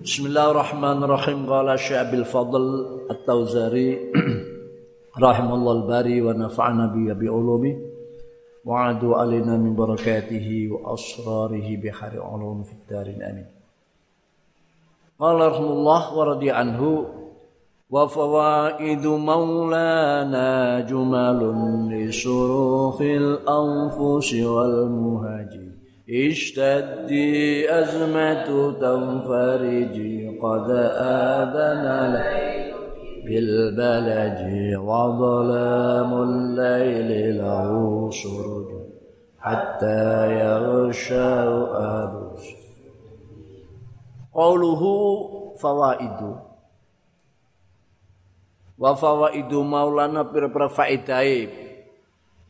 Bismillahirrahmanirrahim. Qala Syekh Abdul Fadl At-Tawzari rahimallahu al-bari wa nafa'ana bi ulumi wa adu alaina min barakatihi wa asrarihi bi khari ulum fid darin amin. Qala rahimullah wa radiya anhu wa fawaidu maulana jumalun li suruhil anfusi wal muhajir اشتدي أزمة تنفرجي قد آذن ليل بالبلج وظلام الليل له سرج حتى يغشى أبوس قوله فوائد وفوائد مولانا pira-pira faedah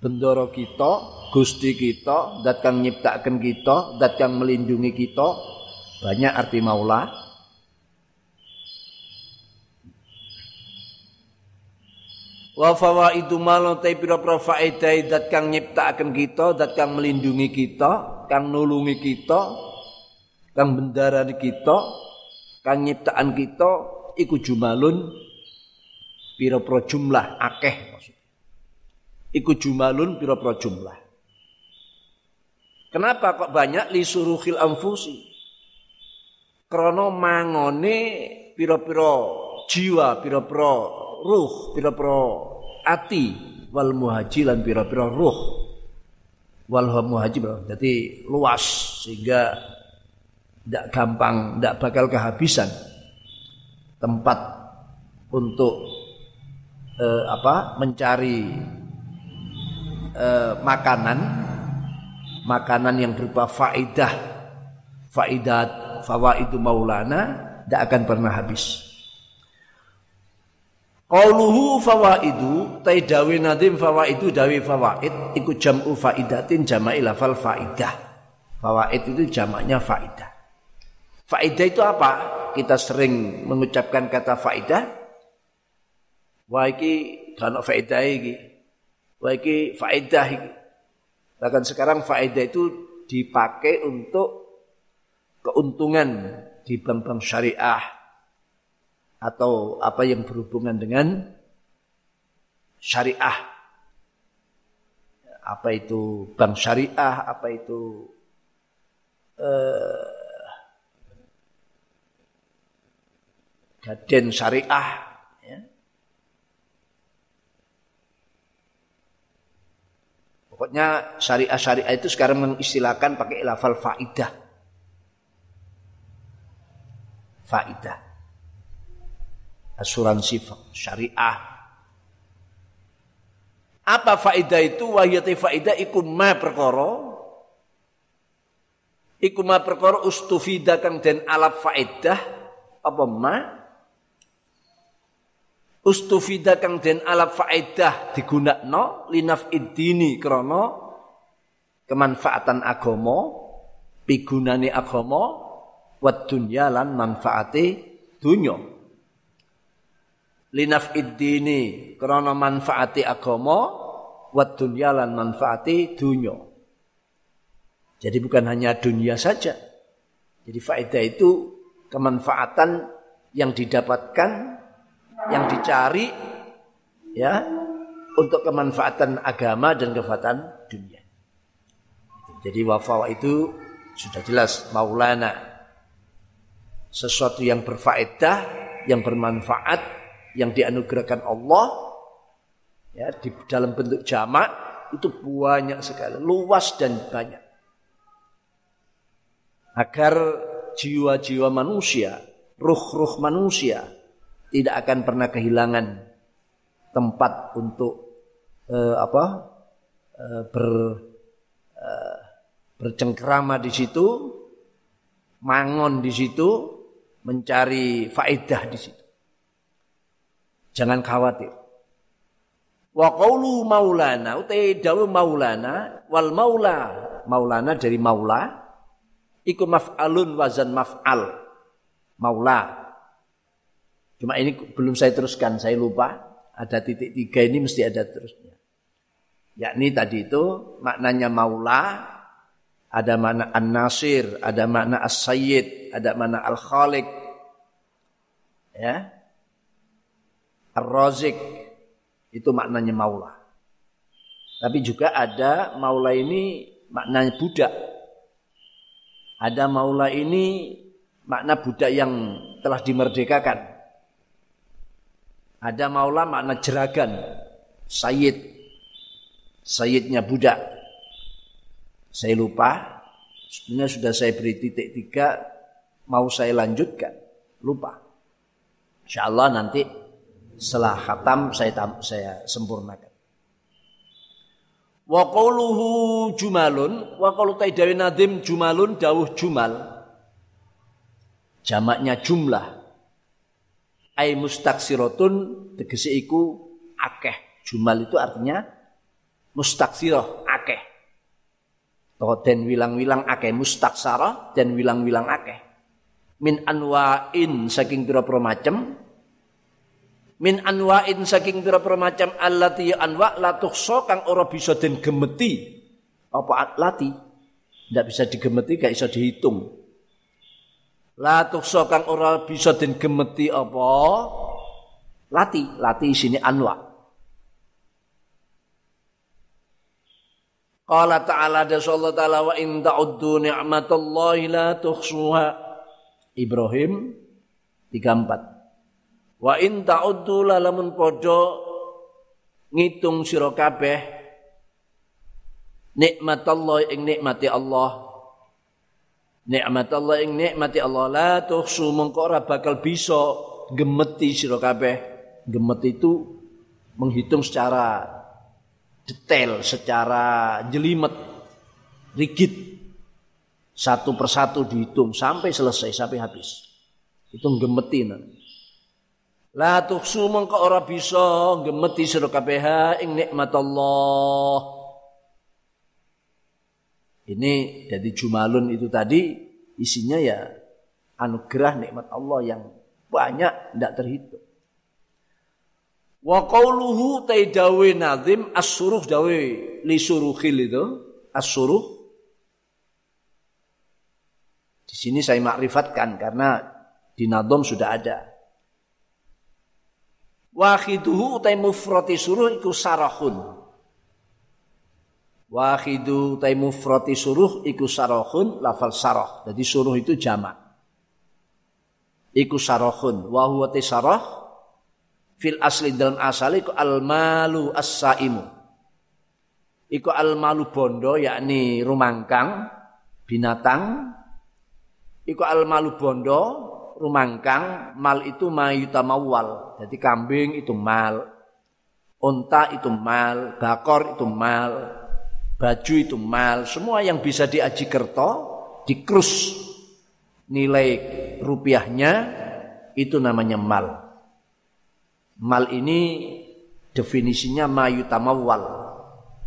bendoro kita, gusti kita, zat kang nyiptakan kita, zat kang melindungi kita, banyak arti maula. Wa fawaidu malata pira-pira faedah zat kang nyiptakan kita, zat kang melindungi kita, kang nulungi kita, kang bendarani kita, kang nyiptaan kita, iku jumalun pira-pira jumlah akeh maksud. Iku jumalun pira-pira jumlah. Kenapa kok banyak li suruhil anfusi? Krana mangone pira-pira jiwa, pira-pira ruh, pira-pira ati wal muhajir lan pira-pira ruh. Wal muhajir dadi luas sehingga ndak gampang, ndak bakal kehabisan tempat untuk mencari makanan yang berupa fawaidu maulana tidak akan pernah habis. Qauluhu fawaidu taidawi nadim fawaidu dawi fawaid iku jam'u faidatin jama'i lafal faidah. Fawaid itu jamaknya faidah. Faidah itu apa? Kita sering mengucapkan kata faidah. Wah iki kana faidah iki. Wah iki faedah iki. Bahkan sekarang faedah itu dipakai untuk keuntungan di bank-bank syariah atau apa yang berhubungan dengan syariah. Apa itu bank syariah, apa itu gaden syariah. Pokoknya syariah-syariah itu sekarang mengistilahkan pakai lafal faidah. Faidah. Asuransi syariah. Apa faidah itu? Wahiyati faidah iku ma perkara. Iku ma perkara ustufida kang den alap faidah. Apa ma? Ustufida kang den alap faedah digunakno linaf'id dini krana kemanfaatan agama, pigunane agama, wad dunya lan manfaate dunya. Linaf'id dini krana manfaate agama, wad dunya lan manfaate dunya. Jadi bukan hanya dunia saja. Jadi faedah itu kemanfaatan yang didapatkan yang dicari ya untuk kemanfaatan agama dan kemanfaatan dunia. Jadi wafawa itu sudah jelas maulana, sesuatu yang berfaedah, yang bermanfaat, yang dianugerahkan Allah ya di dalam bentuk jamak itu banyak sekali, luas dan banyak. Agar jiwa-jiwa manusia, ruh-ruh manusia tidak akan pernah kehilangan tempat untuk bercengkrama di situ, mangon di situ, mencari faedah di situ. Jangan khawatir. Wa qaulu maulana utai dawu maulana wal maula. Maulana dari maula iku maf'alun wazan maf'al. Maula. Cuma ini belum saya teruskan, saya lupa. Ada titik tiga ini mesti ada terusnya. Yakni tadi itu maknanya maula, ada makna an-nasir, ada makna as-sayyid, ada makna al-khaliq, ya. Ar-Razik itu maknanya Maula. Tapi juga ada Maula ini maknanya budak. Ada Maula ini makna budak yang telah dimerdekakan. Ada Maula makna jeragan, sayyid. Sayyidnya budak. Saya lupa. Sebenarnya sudah saya beri titik 3. Mau saya lanjutkan. Lupa. InsyaAllah nanti setelah khatam saya sempurnakan. Wa qawluhu jumalun. Wa qawlu taidawi nadim jumalun dawuh jumal. Jamaknya jumlah. Ay mustaksirotun tegesi iku akeh. Jumal itu artinya mustaksirah akeh. Dan wilang-wilang akeh. Mustaksarah dan wilang-wilang akeh. Min anwa'in saking pira-pira macam. Min anwa'in saking pira-pira macam. Allati anwa' latuhso kang ora bisa den gemeti. Apa lati? Tidak bisa digemeti, gak bisa dihitung. Latuhso kang ora bisa den gemeti apa? Lati. Lati sini anwa'. Allah Ta'ala dasallahu ta'ala wa in ta'uddu ni'matallahi la tuhsuha. Ibrahim 34. Wa in ta'uddu lalamun podo ngitung sira kabeh nikmatallahi ing nikmati Allah. Nikmatallahi ing nikmati Allah la tuhsu mengko ora bakal bisa gemeti sira kabeh. Gemeti itu menghitung secara detail, secara jelimet, rigid, satu persatu dihitung sampai selesai, sampai habis. Itu gemeti nanti. La tuhsu mengko ora bisa gemeti sira kabeh ing nikmat Allah. Ini dari jumalun itu tadi isinya ya anugerah nikmat Allah yang banyak tidak terhitung. Wa qawluhu taidawi nazim as-suruh dawi li surukhil itu as-suruh. Di sini saya makrifatkan karena di nadom sudah ada. Wahiduhu utai mufrati suruh iku sarahun. Wahidu utai mufrati suruh iku sarahun lafal sarah. Jadi suruh itu jamak. Iku sarahun. Wahuwati sarah. Fil asli dalam asal iku al-malu as-saimu. Iku al-malu bondo yakni rumangkang, binatang. Iku al-malu bondo, rumangkang, mal itu mayuta mawal. Jadi kambing itu mal, unta itu mal, bakor itu mal, baju itu mal. Semua yang bisa diaji kerto, dikrus nilai rupiahnya itu namanya mal. Mal ini definisinya mayutamawal,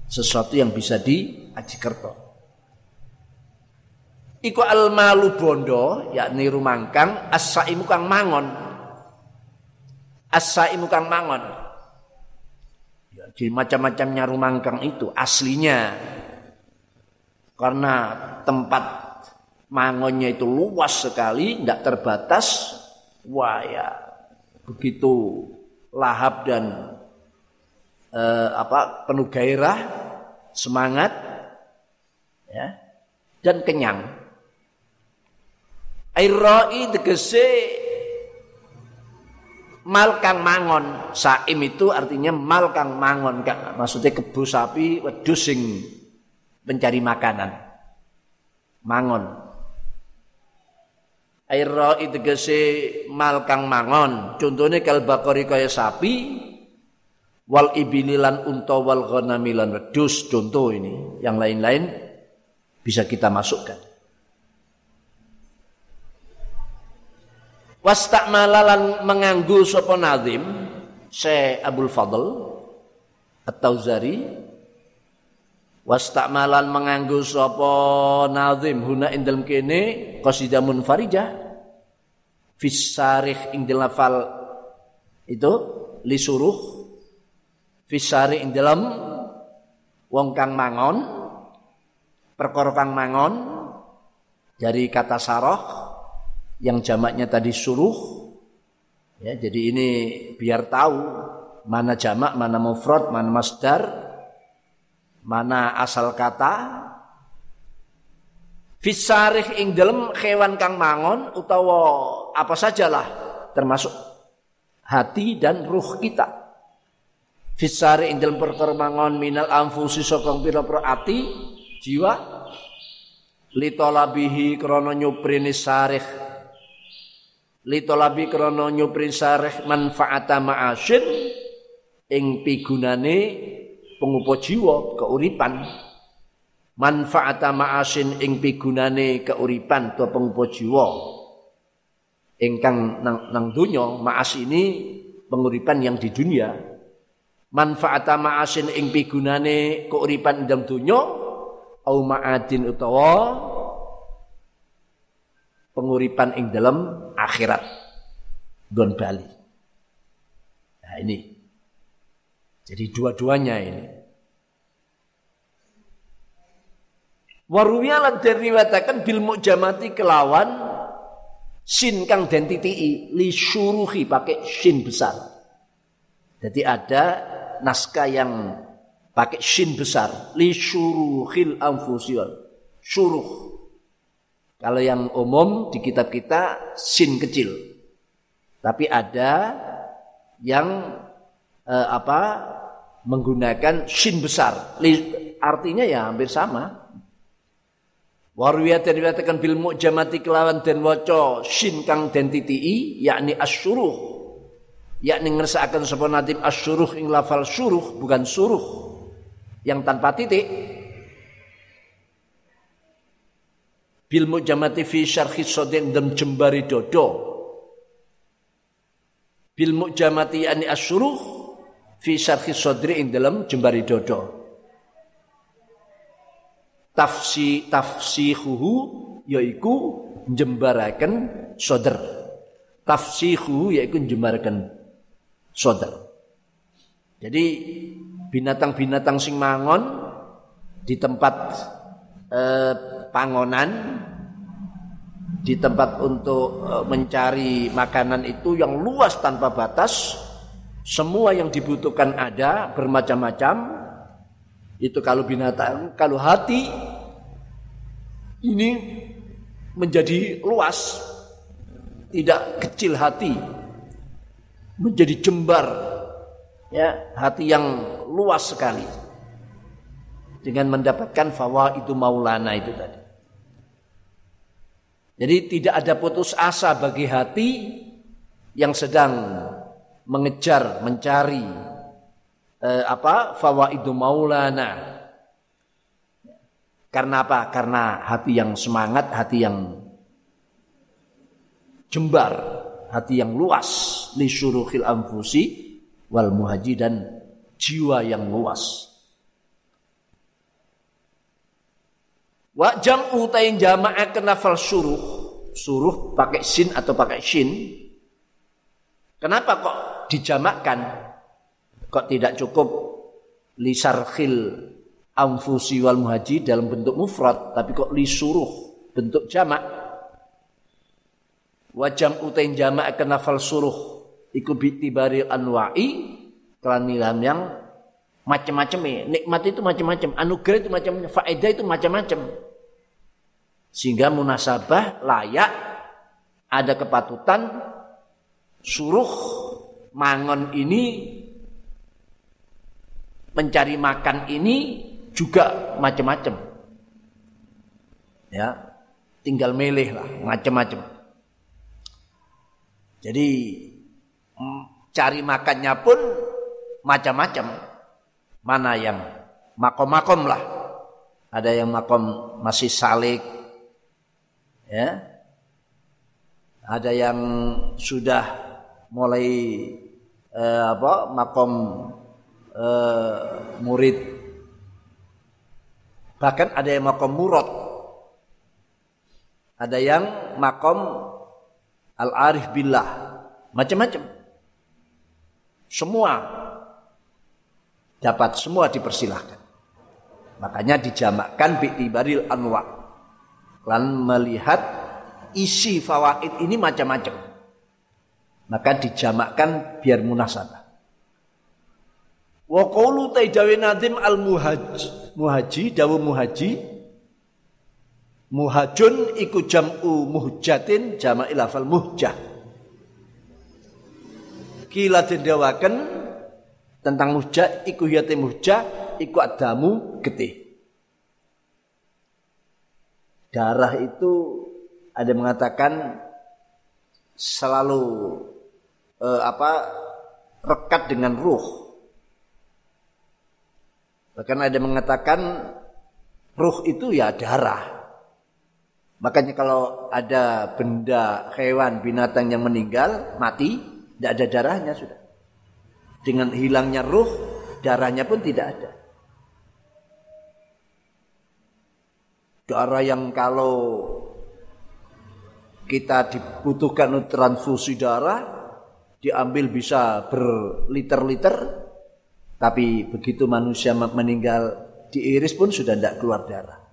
sesuatu yang bisa diajikerto. Iku al-malu bondo, yakni rumangkang, as-saimu kang mangon. As-saimu kang mangon. Ya, jadi macam-macamnya rumangkang itu aslinya. Karena tempat mangonnya itu luas sekali, tidak terbatas. Wah ya, begitu lahap dan penuh gairah, semangat, ya, dan kenyang. Airai tegese mal kang mangon, saim itu artinya mal kang mangon, maksudnya kebo sapi wedhus sing mencari makanan, mangon. Airai tegese mal kang mangon. Contohnya kal bakori kaya sapi, wal ibililan unta wal ghanamilan wedhus. Contoh ini, yang lain-lain bisa kita masukkan. Wastakmalalan menganggu sapa nazim, Syekh Abdul Fadl At-Tawzari. Wastakmalan menganggu sapa nazim huna indal kene qasidah munfarijah. Fisarih ing dalam lafal itu lisuruh. Fisarih ing dalam wong kang mangon, perkara kang mangon dari kata saroh yang jamaknya tadi suruh, Ya, jadi ini biar tahu mana jamak, mana mufrad, mana masdar, mana asal kata. Fis sarih ing dalem kewan kang mangon utawa apa sajalah termasuk hati dan ruh kita. Fis sarih ing dalem perkara mangon minal anfusi sokong pira-pira ati jiwa litolabihi krana nyuprini sarih litolabi krana nyuprin sarih manfaata ma'asyin ing pigunane pengupo jiwa keuripan. Manfaata ma'asin ing pigunane keuripan to pengupo jiwa ingkang nang dunya. Ma'as ini penguripan yang di dunia. Manfaata ma'asin ing pigunane keuripan dalam dunya au ma'adin utawa penguripan ing dalam akhirat gon bali. Nah ini jadi dua-duanya ini. Waruya lan diriwayataken bil mujamati kelawan sin kang den titii li syuruhi pakai sin besar. Jadi ada naskah yang pakai sin besar li syuruhil anfusial syuruh. Kalau yang umum di kitab kita sin kecil. Tapi ada yang menggunakan sin besar. Artinya ya hampir sama. Waruya dan dikatakan bil mu'jamati kelawan dan waca sin kang den titii yakni asyuruh yakni ngersakaken sapa nadhim asyuruh ing lafal syuruh bukan suruh yang tanpa titik. Bil mu'jamati fi syarhi sadin dan jembari dodo bil mu'jamati yakni asyuruh fi syarhi sadri ing dalam jembari dodo. Tafsihuhu yaiku jembaraken soder. Tafsihuhu yaiku jembaraken soder. Jadi binatang-binatang sing mangon di tempat pangonan, di tempat untuk mencari makanan itu yang luas tanpa batas, semua yang dibutuhkan ada bermacam-macam. Itu kalau binatang, kalau hati ini menjadi luas, tidak kecil hati, menjadi jembar, ya hati yang luas sekali dengan mendapatkan fawaidu maulana itu tadi. Jadi tidak ada putus asa bagi hati yang sedang mengejar, mencari. Fawaidu maulana. Karena apa? Karena hati yang semangat, hati yang jembar, hati yang luas, li syuruhil anfusi wal muhaji dan jiwa yang luas. Wa jam'u ta'in jama'aken lafal syuruh, syuruh pakai sin atau pakai shin. Kenapa kok dijamakkan? Kok tidak cukup lisarkhil anfusi wal muhaji dalam bentuk mufrad, tapi kok lisuruh bentuk jamak. Wajam utain jamak akan nafal suruh iku bitibaril anwa'i kelan nilam yang macam-macam ya. Nikmat itu macam-macam, anugerah itu macam-macam, faedah itu macam-macam. Sehingga munasabah layak ada kepatutan suruh mangon ini mencari makan ini juga macam-macam. Ya, tinggal milih lah, macam-macam. Jadi cari makannya pun macam-macam. Mana yang makom-makom lah. Ada yang makom masih salik. Ya. Ada yang sudah mulai makom murid, bahkan ada yang makom murad, ada yang makom al-arif billah, macam-macam. Semua dapat, semua dipersilahkan. Makanya dijamakkan bi'tibaril anwa lan melihat isi fawaid ini macam-macam. Maka dijamakkan biar munasabah. Wa qawlu taidawi nadim al-muhaj. Muhaji, dawu muhaji. Muhajun iku jam'u muhjatin jama'i lafal muhjah. Kila dendawakan tentang muhjah, iku hiyati muhjah, iku adamu getih. Darah itu ada yang mengatakan selalu rekat dengan ruh. Bahkan ada yang mengatakan ruh itu ya darah. Makanya kalau ada benda, hewan, binatang yang meninggal, mati, tidak ada darahnya sudah. Dengan hilangnya ruh, darahnya pun tidak ada. Darah yang kalau kita dibutuhkan untuk transfusi darah, diambil bisa berliter-liter, tapi begitu manusia meninggal diiris pun sudah tidak keluar darah.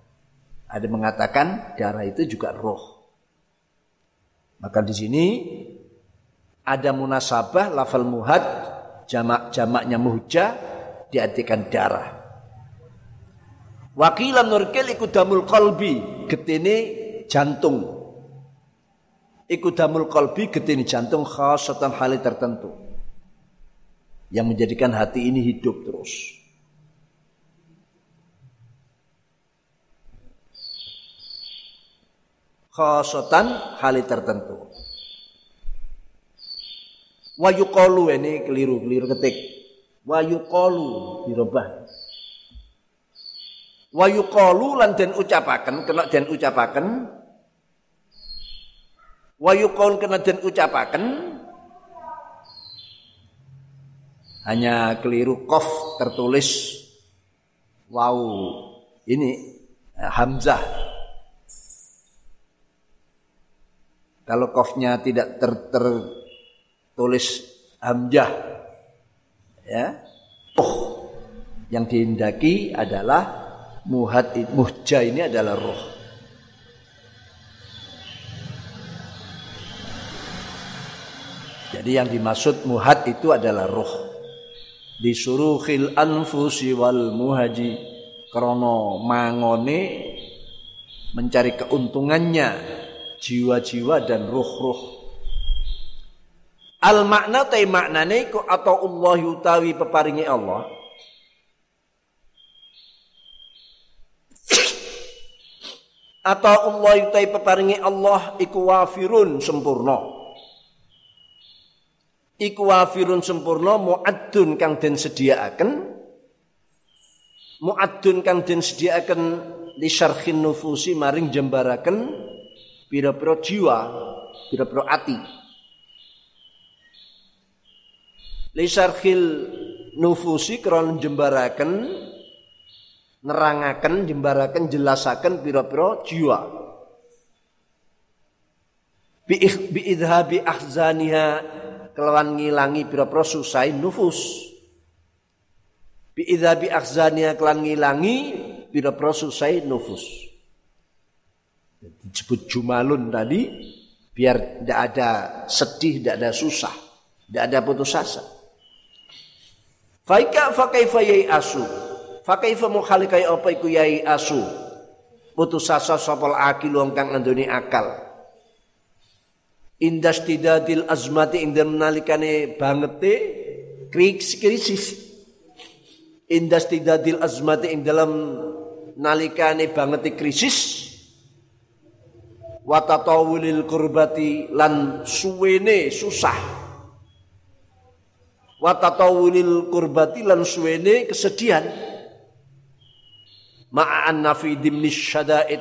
Ada mengatakan darah itu juga roh. Maka di sini ada munasabah lafal muhad, jamak-jamaknya muhjah, diartikan darah. Wakilan nurkil ikudamul kolbi, getini jantung. Ikudamul kolbi, getini jantung, khasatan hal tertentu yang menjadikan hati ini hidup terus. Khasatan hal tertentu. Wayuqalu, ini keliru ketik. Wayuqalu dirubah. Wa yuqalu lan den ucapaken, kena den ucapaken. Wa yuqalu kena den ucapaken. Hanya keliru qaf tertulis waw. Ini hamzah. Kalau qafnya tidak tertulis hamzah, ya. Yang dihindaki adalah muhad, muhja ini adalah roh. Jadi yang dimaksud muhad itu adalah roh. Disuruhil anfusi wal muhaji, krono mangone mencari keuntungannya jiwa-jiwa dan roh-roh. Al makna tai maknane ku atau Allah utawi peparingi Allah. Atau Allah yutai peparingi Allah iku wafirun sempurna. Iku wafirun sempurna mu'addun kang den sediaaken. Mu'addun kang den sediaaken li syarhin nufusi maring jembaraken pira-pira jiwa, pira-pira ati. Li syarhil nufusi kron jembaraken, nerangaken, jembaraken, jelasaken pira-pira jiwa. Bi'idhabi ahzaniha, kelawan ngilangi pira-pira susai nufus. Bi'idhabi ahzaniha, kelawan ngilangi pira-pira susai nufus. Disebut jumalun tadi, biar tidak ada sedih, tidak ada susah, tidak ada putus asa. Faika fakaifa yai'asu, fakaifa mukhalikai apa iku yai asu, putus asa sopol akil wong kang andoni akal. Indas tidadil azmati ing den nalikane bangete krisis. Indas tidadil azmati ing dalam nalikane bangete krisis. Wa tatawulil kurbati lan suwene susah. Wa tatawulil kurbati lan suwene kesedihan. Ma'anna fi dimnis syada'id,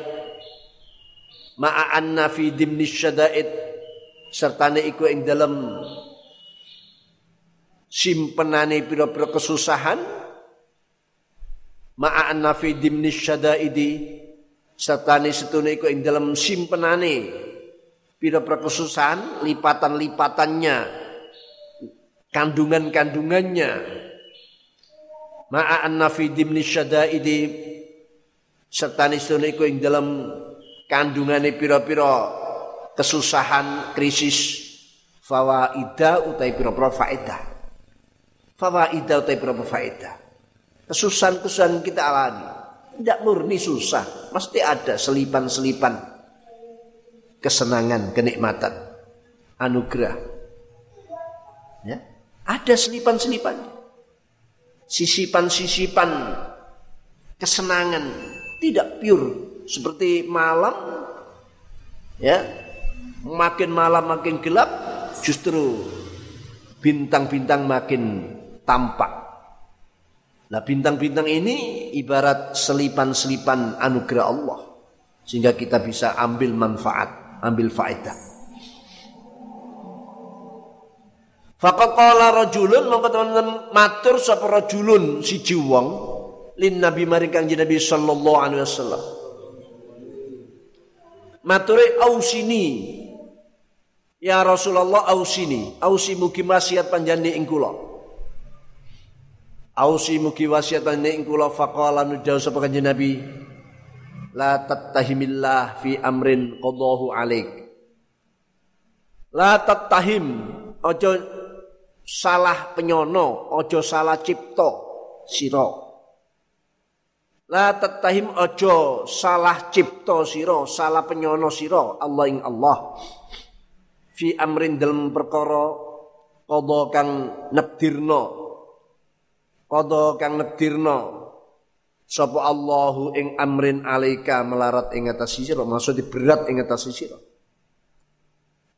ma'anna fi dimnis syada'id, sertane iku ing dalam simpenane pira-pira kesusahan. Ma'anna fi dimnis syada'idi, sertane setune iku ing dalam simpenane pira-pira kesusahan, lipatan-lipatannya, kandungan-kandungannya. Ma'anna fi dimnis syada'idi, serta nistune iku ing dalam kandungane pira-pira kesusahan krisis. Fawaida utai pira-pira faedah. Fawaida utai pira-pira faedah. Kesusahan-kesusahan kita alami. Tidak murni susah. Mesti ada selipan-selipan kesenangan, kenikmatan, anugerah. Ya? Ada selipan-selipannya. Sisipan-sisipan kesenangan tidak pure. Seperti malam, ya, makin malam makin gelap, justru bintang-bintang makin tampak. Nah, bintang-bintang ini ibarat selipan-selipan anugerah Allah, sehingga kita bisa ambil manfaat, ambil faedah. Faqala rajulun, mongko teman-teman matur sapa rajulun siji wong lin Nabi maring Kanjeng Nabi sallallahu alaihi wasallam. Maturi ausini ya Rasulullah, ausini, ausi mugi wasiat panjenengan ing kula. Ausi mugi wasiatan ing kula. Faqala nujaw sapa Kanjeng Nabi, la tattahimillah fi amrin qadahu alaik. La tattahim, ojo salah penyono, ojo salah cipta sira. La tattahim, ojo salah cipta sira, salah penyono sira Allah ing Allah. Fi amrin dalem perkara qada kang nekdirna, qadha kang nekdirna sapa Allahu ing amrin alaika melarat ing atas sira, maksud berat ing atas sira.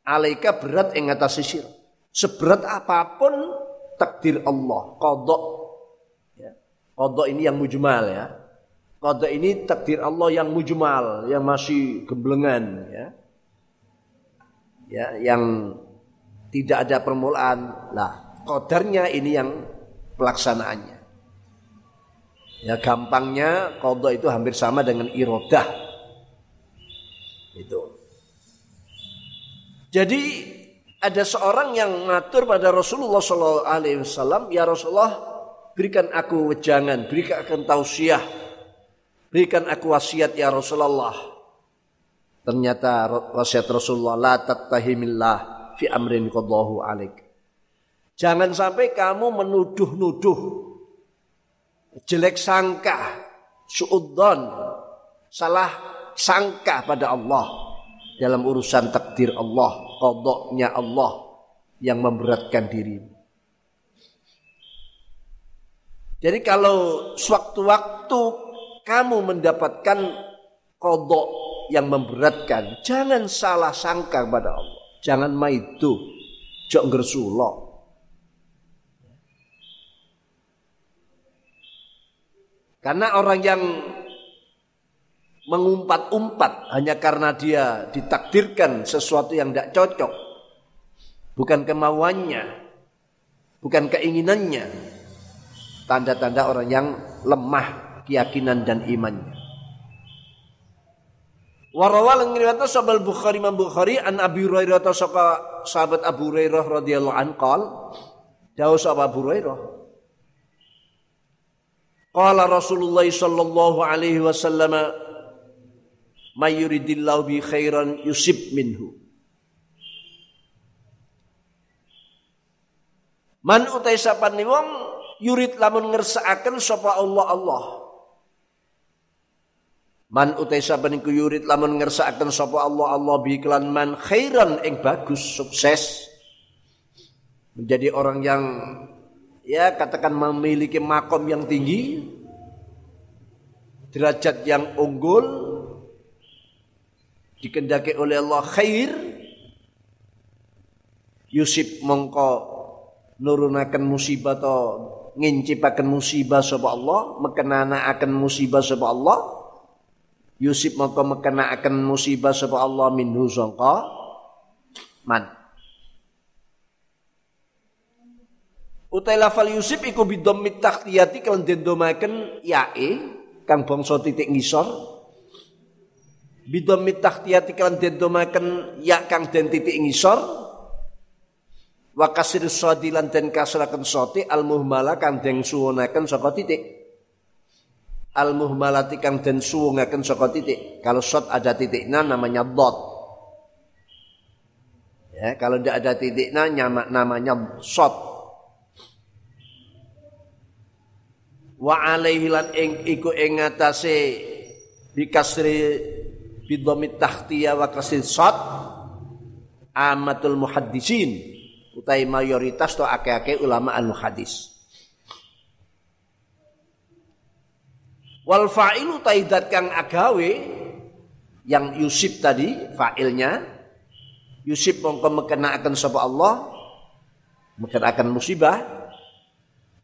Alaika berat ing atas sira. Seberat apapun takdir Allah, qadha. Ya. Qadha ini yang mujmal ya. Qadha ini takdir Allah yang mujmal, yang masih gemblengan ya. Ya, yang tidak ada permulaan. Lah, qadarnya ini yang pelaksanaannya. Ya, gampangnya qadha itu hampir sama dengan iradah. Itu. Jadi ada seorang yang ngatur pada Rasulullah sallallahu alaihi wasallam, ya Rasulullah, berikan aku wejangan, berikan aku tausiah, berikan aku wasiat ya Rasulullah. Ternyata wasiat Rasulullah, la tattahimillah fi amrin qadahu alaik. Jangan sampai kamu menuduh-nuduh, jelek sangka, suudzon, salah sangka pada Allah dalam urusan takdir Allah, qadanya Allah yang memberatkan dirimu. Jadi kalau sewaktu-waktu kamu mendapatkan qada yang memberatkan, jangan salah sangka pada Allah. Jangan maitu, jok ngersulok. Karena orang yang mengumpat-umpat hanya karena dia ditakdirkan sesuatu yang tidak cocok, bukan kemauannya, bukan keinginannya, tanda-tanda orang yang lemah keyakinan dan imannya. Warawal ngriwata sabal Bukhari Imam Bukhari an Abi Hurairah, saka sahabat Abu Hurairah radhiyallahu anhu qol, dawuh sahabat Abu Hurairah, qala Rasulullah sallallahu alaihi wasallam, may yuridillahu bi khairan yusib minhu. Man utai sapane wong yurid lamun ngersakaken sapa Allah Allah. Man utai sapane ku yurid lamun ngersakaken sapa Allah Allah bi iklan man khairan ing bagus, sukses. Menjadi orang yang, ya, katakan memiliki makom yang tinggi, derajat yang unggul, dikendaki oleh Allah khair, yusib mongko nurunaken musibah to ngincipaken musibah sapa Allah, mekenanaaken musibah sapa Allah, yusib mongko mekenaaken musibah sapa Allah minhu sangka man. Utai lafal yusib iku bidomit takhtiyati kalian dendomaken yae kang bangsa titik ngisor, bidomit takhtiyati kalian dendomaken ya kang den titik ngisor, wa kasir sodi lan den kasraken soti al muhmala kang den suwunaken saka titik, al muhmalati kang den suwunaken saka titik. Kalau sot ada titiknya namanya dot. Ya, kalau tidak ada titiknya namanya shad. Wa alaihi lan iku ing atase bikasri bidhamit tahtiya wa kasri shad amatul muhaddisin utai mayoritas to akeh-akeh ulama al-hadis. Wal fa'ilu taidat kang agawe yang yusib tadi fa'ilnya Yusuf mongko mekenaaken sapa Allah mekenaaken musibah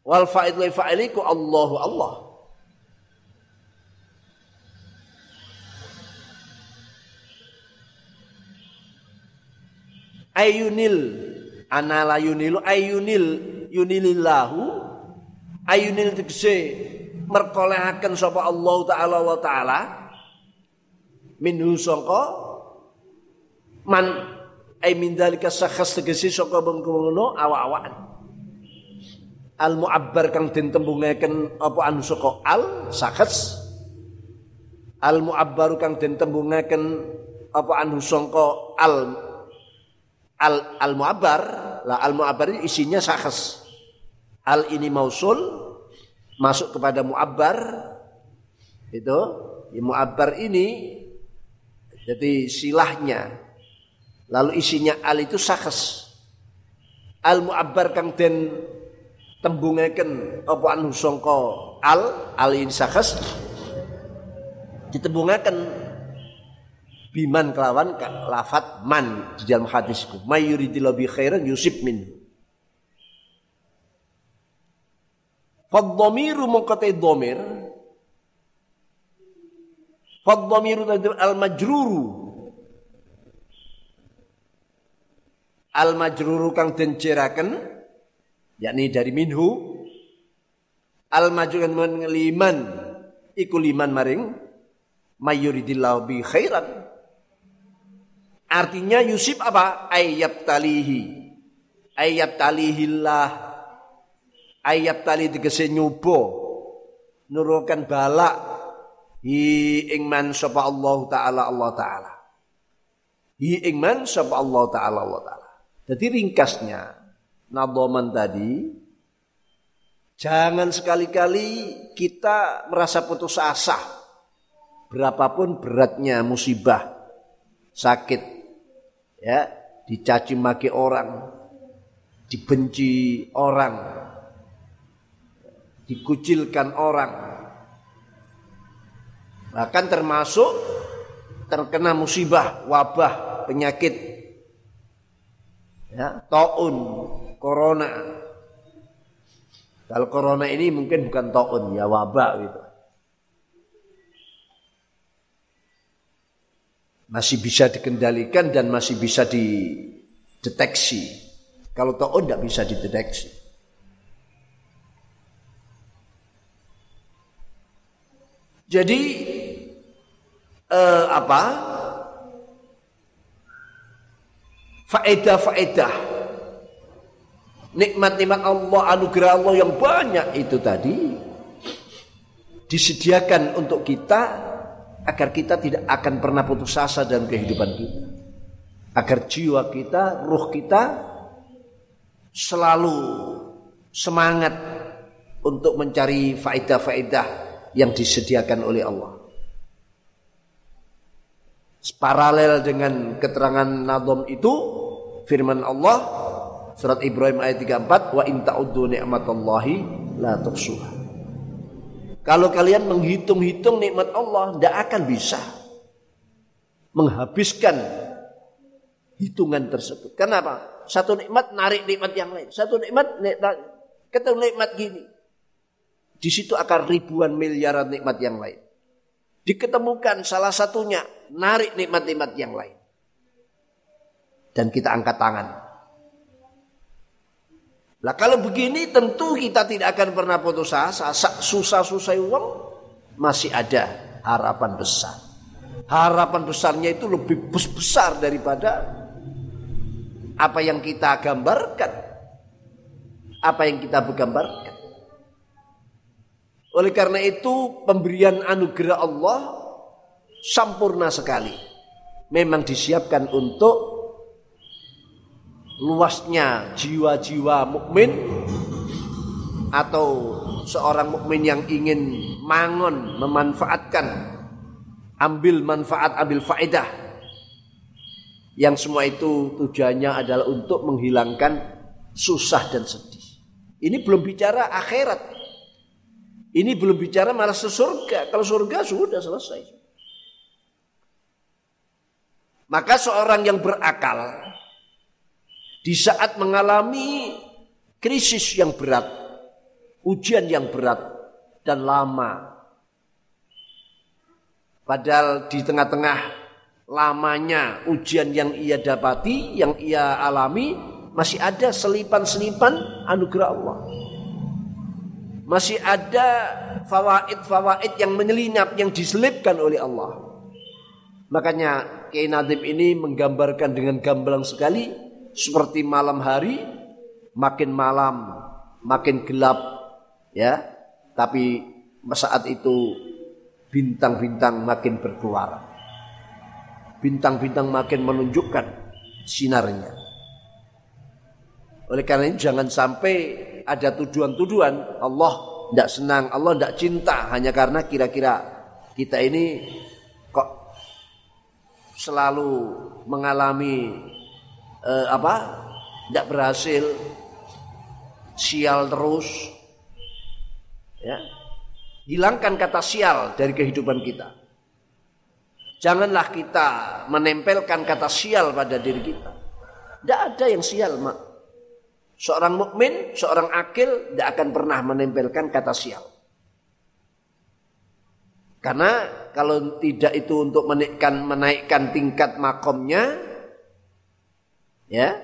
wal fa'il fa'iliku Allahu Allah. Ayunil anala yunilu ayunil yunilillahu ayunil tegese merkolehaken sapa Allah taala wa taala minhu sangka man ai min dalika sakhas tegesi saka bengkono awak-awakan al mu'abbar kang den tembungaken apa anu saka al sakhas al mu'abbaru kang den tembungaken apa anu saka al mu'abbar la al mu'abbar isinya sakhas al ini mausul masuk kepada mu'abbar itu ya mu'abbar ini jadi silahnya lalu isinya al itu sakhas. Al mu'abbar kang den tembungaken apa anu sangka al ini sakhas ditembungaken biman kelawan lafat man di dalam hadisku may yuridillahu bi khairan yusib min. Fadhamiru mungkate dhamir fadhamiru al majruru al-majruru kang den ciraken yakni dari minhu al-majruru liman iku liman maring mayuridillahu bi khairan artinya yusib apa ayyab talihillah ayyab talih tegese nyoba nurukan balak hi ingman sapa Allah taala hi ingman sapa Allah taala. Jadi ringkasnya nadhaman tadi jangan sekali-kali kita merasa putus asa berapapun beratnya musibah sakit ya dicaci maki orang dibenci orang dikucilkan orang bahkan termasuk terkena musibah wabah penyakit ya, taun, corona. Kalau corona ini mungkin bukan taun, ya wabah gitu. Masih bisa dikendalikan dan masih bisa dideteksi. Kalau taun tidak bisa dideteksi. Jadi faedah nikmat-nikmat Allah, anugerah Allah yang banyak itu tadi disediakan untuk kita agar kita tidak akan pernah putus asa dalam kehidupan kita, agar jiwa kita, ruh kita selalu semangat untuk mencari faedah-faedah yang disediakan oleh Allah. Paralel dengan keterangan nadom itu firman Allah surat Ibrahim ayat 34 wa in ta'uddu ni'matallahi la tuhsuha. Kalau kalian menghitung-hitung nikmat Allah tidak akan bisa menghabiskan hitungan tersebut. Kenapa? Satu nikmat narik nikmat yang lain. Satu nikmat ketemu nikmat gini. Di situ akan ribuan miliaran nikmat yang lain. Diketemukan salah satunya narik nikmat-nikmat yang lain dan kita angkat tangan. Lah kalau begini tentu kita tidak akan pernah putus asa. Susah-susah uang masih ada harapan besar. Harapan besarnya itu lebih besar daripada apa yang kita gambarkan, apa yang kita bergambarkan. Oleh karena itu pemberian anugerah Allah sampurna sekali. Memang disiapkan untuk luasnya jiwa-jiwa mukmin atau seorang mukmin yang ingin mangon, memanfaatkan, ambil manfaat, ambil faedah, yang semua itu tujuannya adalah untuk menghilangkan susah dan sedih. Ini belum bicara akhirat. Ini belum bicara malah surga. Kalau surga sudah selesai. Maka seorang yang berakal di saat mengalami krisis yang berat, ujian yang berat dan lama, padahal di tengah-tengah lamanya ujian yang ia dapati, yang ia alami, masih ada selipan-selipan anugerah Allah. Masih ada fawaid-fawaid yang menyelinap, yang diselipkan oleh Allah. Makanya Kiai Nadhim ini menggambarkan dengan gamblang sekali, seperti malam hari, makin malam, makin gelap, ya. Tapi saat itu bintang-bintang makin berkeluaran. Bintang-bintang makin menunjukkan sinarnya. Oleh karena itu jangan sampai ada tuduhan-tuduhan Allah tidak senang, Allah tidak cinta hanya karena kira-kira kita ini kok selalu mengalami tidak berhasil, sial terus, ya. Hilangkan kata sial dari kehidupan kita. Janganlah kita menempelkan kata sial pada diri kita. Tidak ada yang sial, Mak. Seorang mukmin, seorang akil tidak akan pernah menempelkan kata sial. Karena kalau tidak itu untuk menaikkan tingkat makomnya, ya,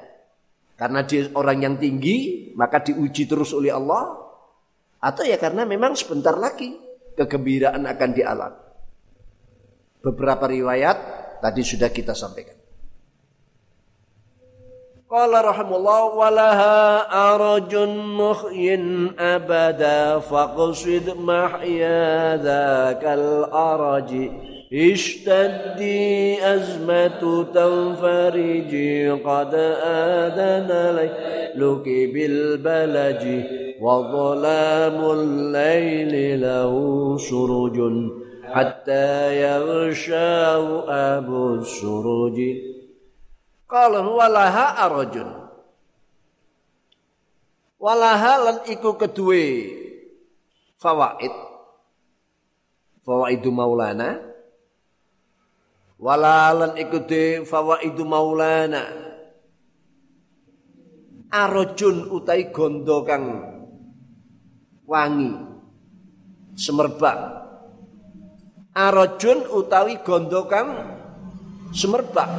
karena dia orang yang tinggi maka diuji terus oleh Allah, atau ya karena memang sebentar lagi kegembiraan akan dialami. Beberapa riwayat tadi sudah kita sampaikan. Qala rahimullah walaha arjun mukhyin abada faqsid mahyada kal arji ishtaddi azmatu tanfariji qad adana luki bil balaji wa dhalamul layli lahu surujun hatta yaghsha abu suruji. Qala walaha arjun. Walaha lan iku kedue fawaid. Fawaidu maulana. Walaha lan iku de fawaidu maulana. Arjun utai gondo kang wangi semerbak. Arjun utawi gondo kang semerbak.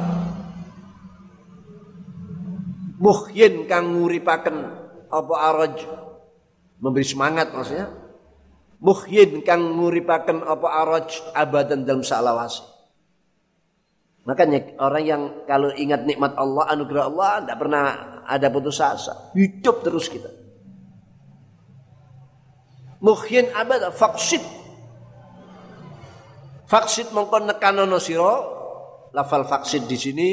Muhyin kang nguripaken apa araj, memberi semangat maksudnya. Muhyin kang nguripaken apa araj abadan dalam salawasi. Makanya orang yang kalau ingat nikmat Allah, anugerah Allah, tidak pernah ada putus asa. Hidup terus kita. Muhyin abad faksid. Faksid mongko nekanono sira. Lafal faksid di sini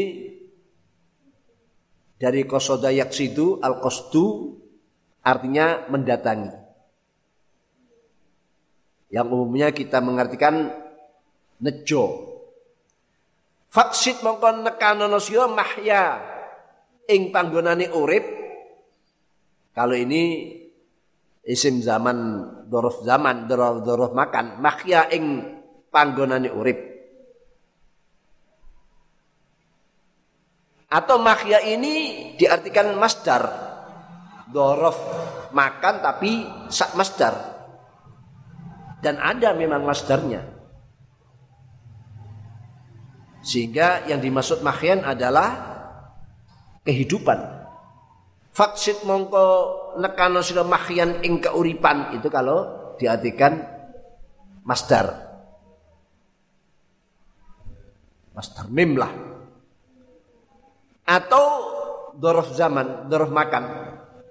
dari qasada yaksidu, al-qasdu artinya mendatangi. Yang umumnya kita mengartikan nejo. Faksid mongkon nekanono sira mahya ing panggonane urip. Kalau ini isim zaman, dzaraf zaman, dzaraf makan, mahya ing panggonane urip. Atau mahya ini diartikan masdar, dzaraf makan tapi sak masdar, dan ada memang masdarnya. Sehingga yang dimaksud mahyan adalah kehidupan. Faksid mongko nekano sila mahyan ing keuripan, itu kalau diartikan masdar. Masdar mim lah. Atau dzaraf zaman, dzaraf makan,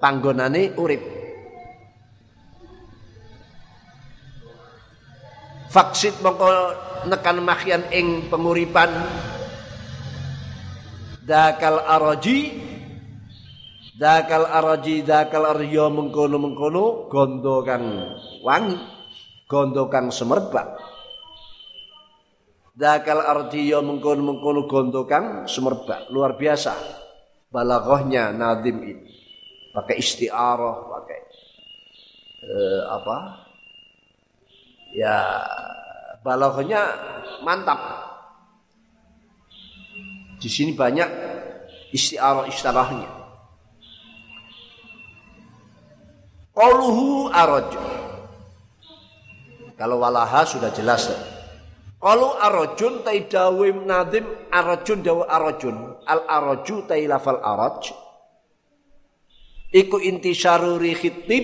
panggonane urip. Faksid mongko nekan mahyan ing penguripan. Dakal araji Dakal araji dakal arya mengkono-mengkono gondo kang wangi, gondo kang semerbak. Dakal ardiya mengkono-mengkono gondo kang semerbak. Luar biasa balaghahnya Nadim ini. Pakai isti'arah, pakai ya balaghahnya mantap. Di sini banyak isti'arah-istilahnya. Qauluhu araju. Kalau walaha sudah jelas. Qalu arajun tai dawim nadim arajun dawu arajun. Al-araju tai lafal araj. Iku intisaru rihitib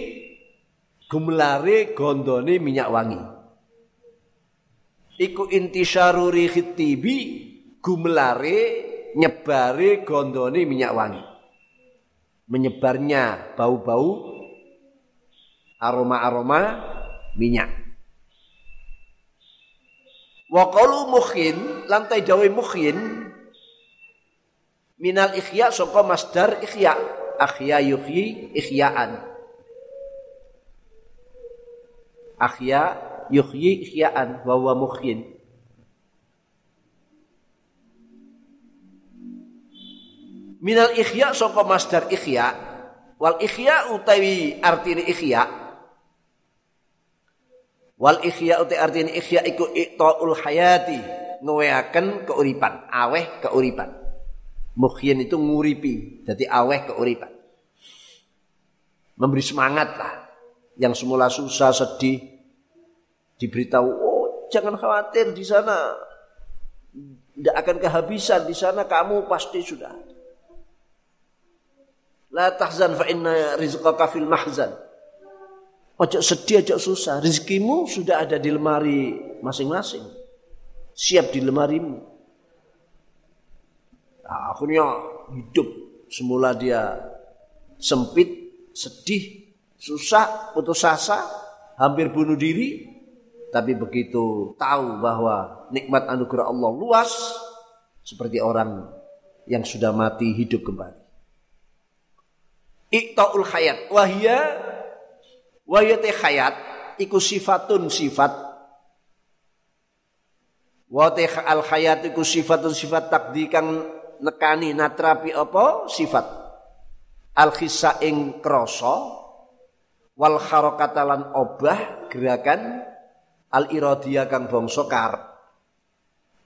gumlare gondone minyak wangi. Iku intisaru rihitibi gumlare nyebare gondone minyak wangi. Menyebarnya bau-bau aroma-aroma minyak. Wa qalu mukhin lantai dawe mukhin minal ikhya saka masdar ikhya akhya yuhyi ikhyaan akhya yuhyi ikhyaan wa huwa mukhin. Minal ikhya saka masdar ikhya wal ikhya utawi artine ikhya. Wal ikhya uti artine ikhya iku iqtaul hayati, ngeweaken keuripan, aweh keuripan. Mukhyin itu nguripi, jadi aweh keuripan. Memberi semangat lah. Yang semula susah, sedih, diberitahu, oh jangan khawatir di sana. Tidak akan kehabisan di sana, kamu pasti sudah. La tahzan fa inna rizqaka fil mahzan. Ojo sedih, ojo susah. Rezekimu sudah ada di lemari masing-masing. Siap di lemarimu. Nah, akhirnya hidup. Semula dia sempit, sedih, susah, putus asa, hampir bunuh diri. Tapi begitu tahu bahwa nikmat anugerah Allah luas, seperti orang yang sudah mati hidup kembali. Iqta'ul hayat. Wahia wayate khayat iku sifatun sifat wate al khayat iku sifatun sifat takdi kang nekani natrapi apa sifat al khissa ing krasa wal harakatalan obah gerakan al iradiyah kang bangsa karep.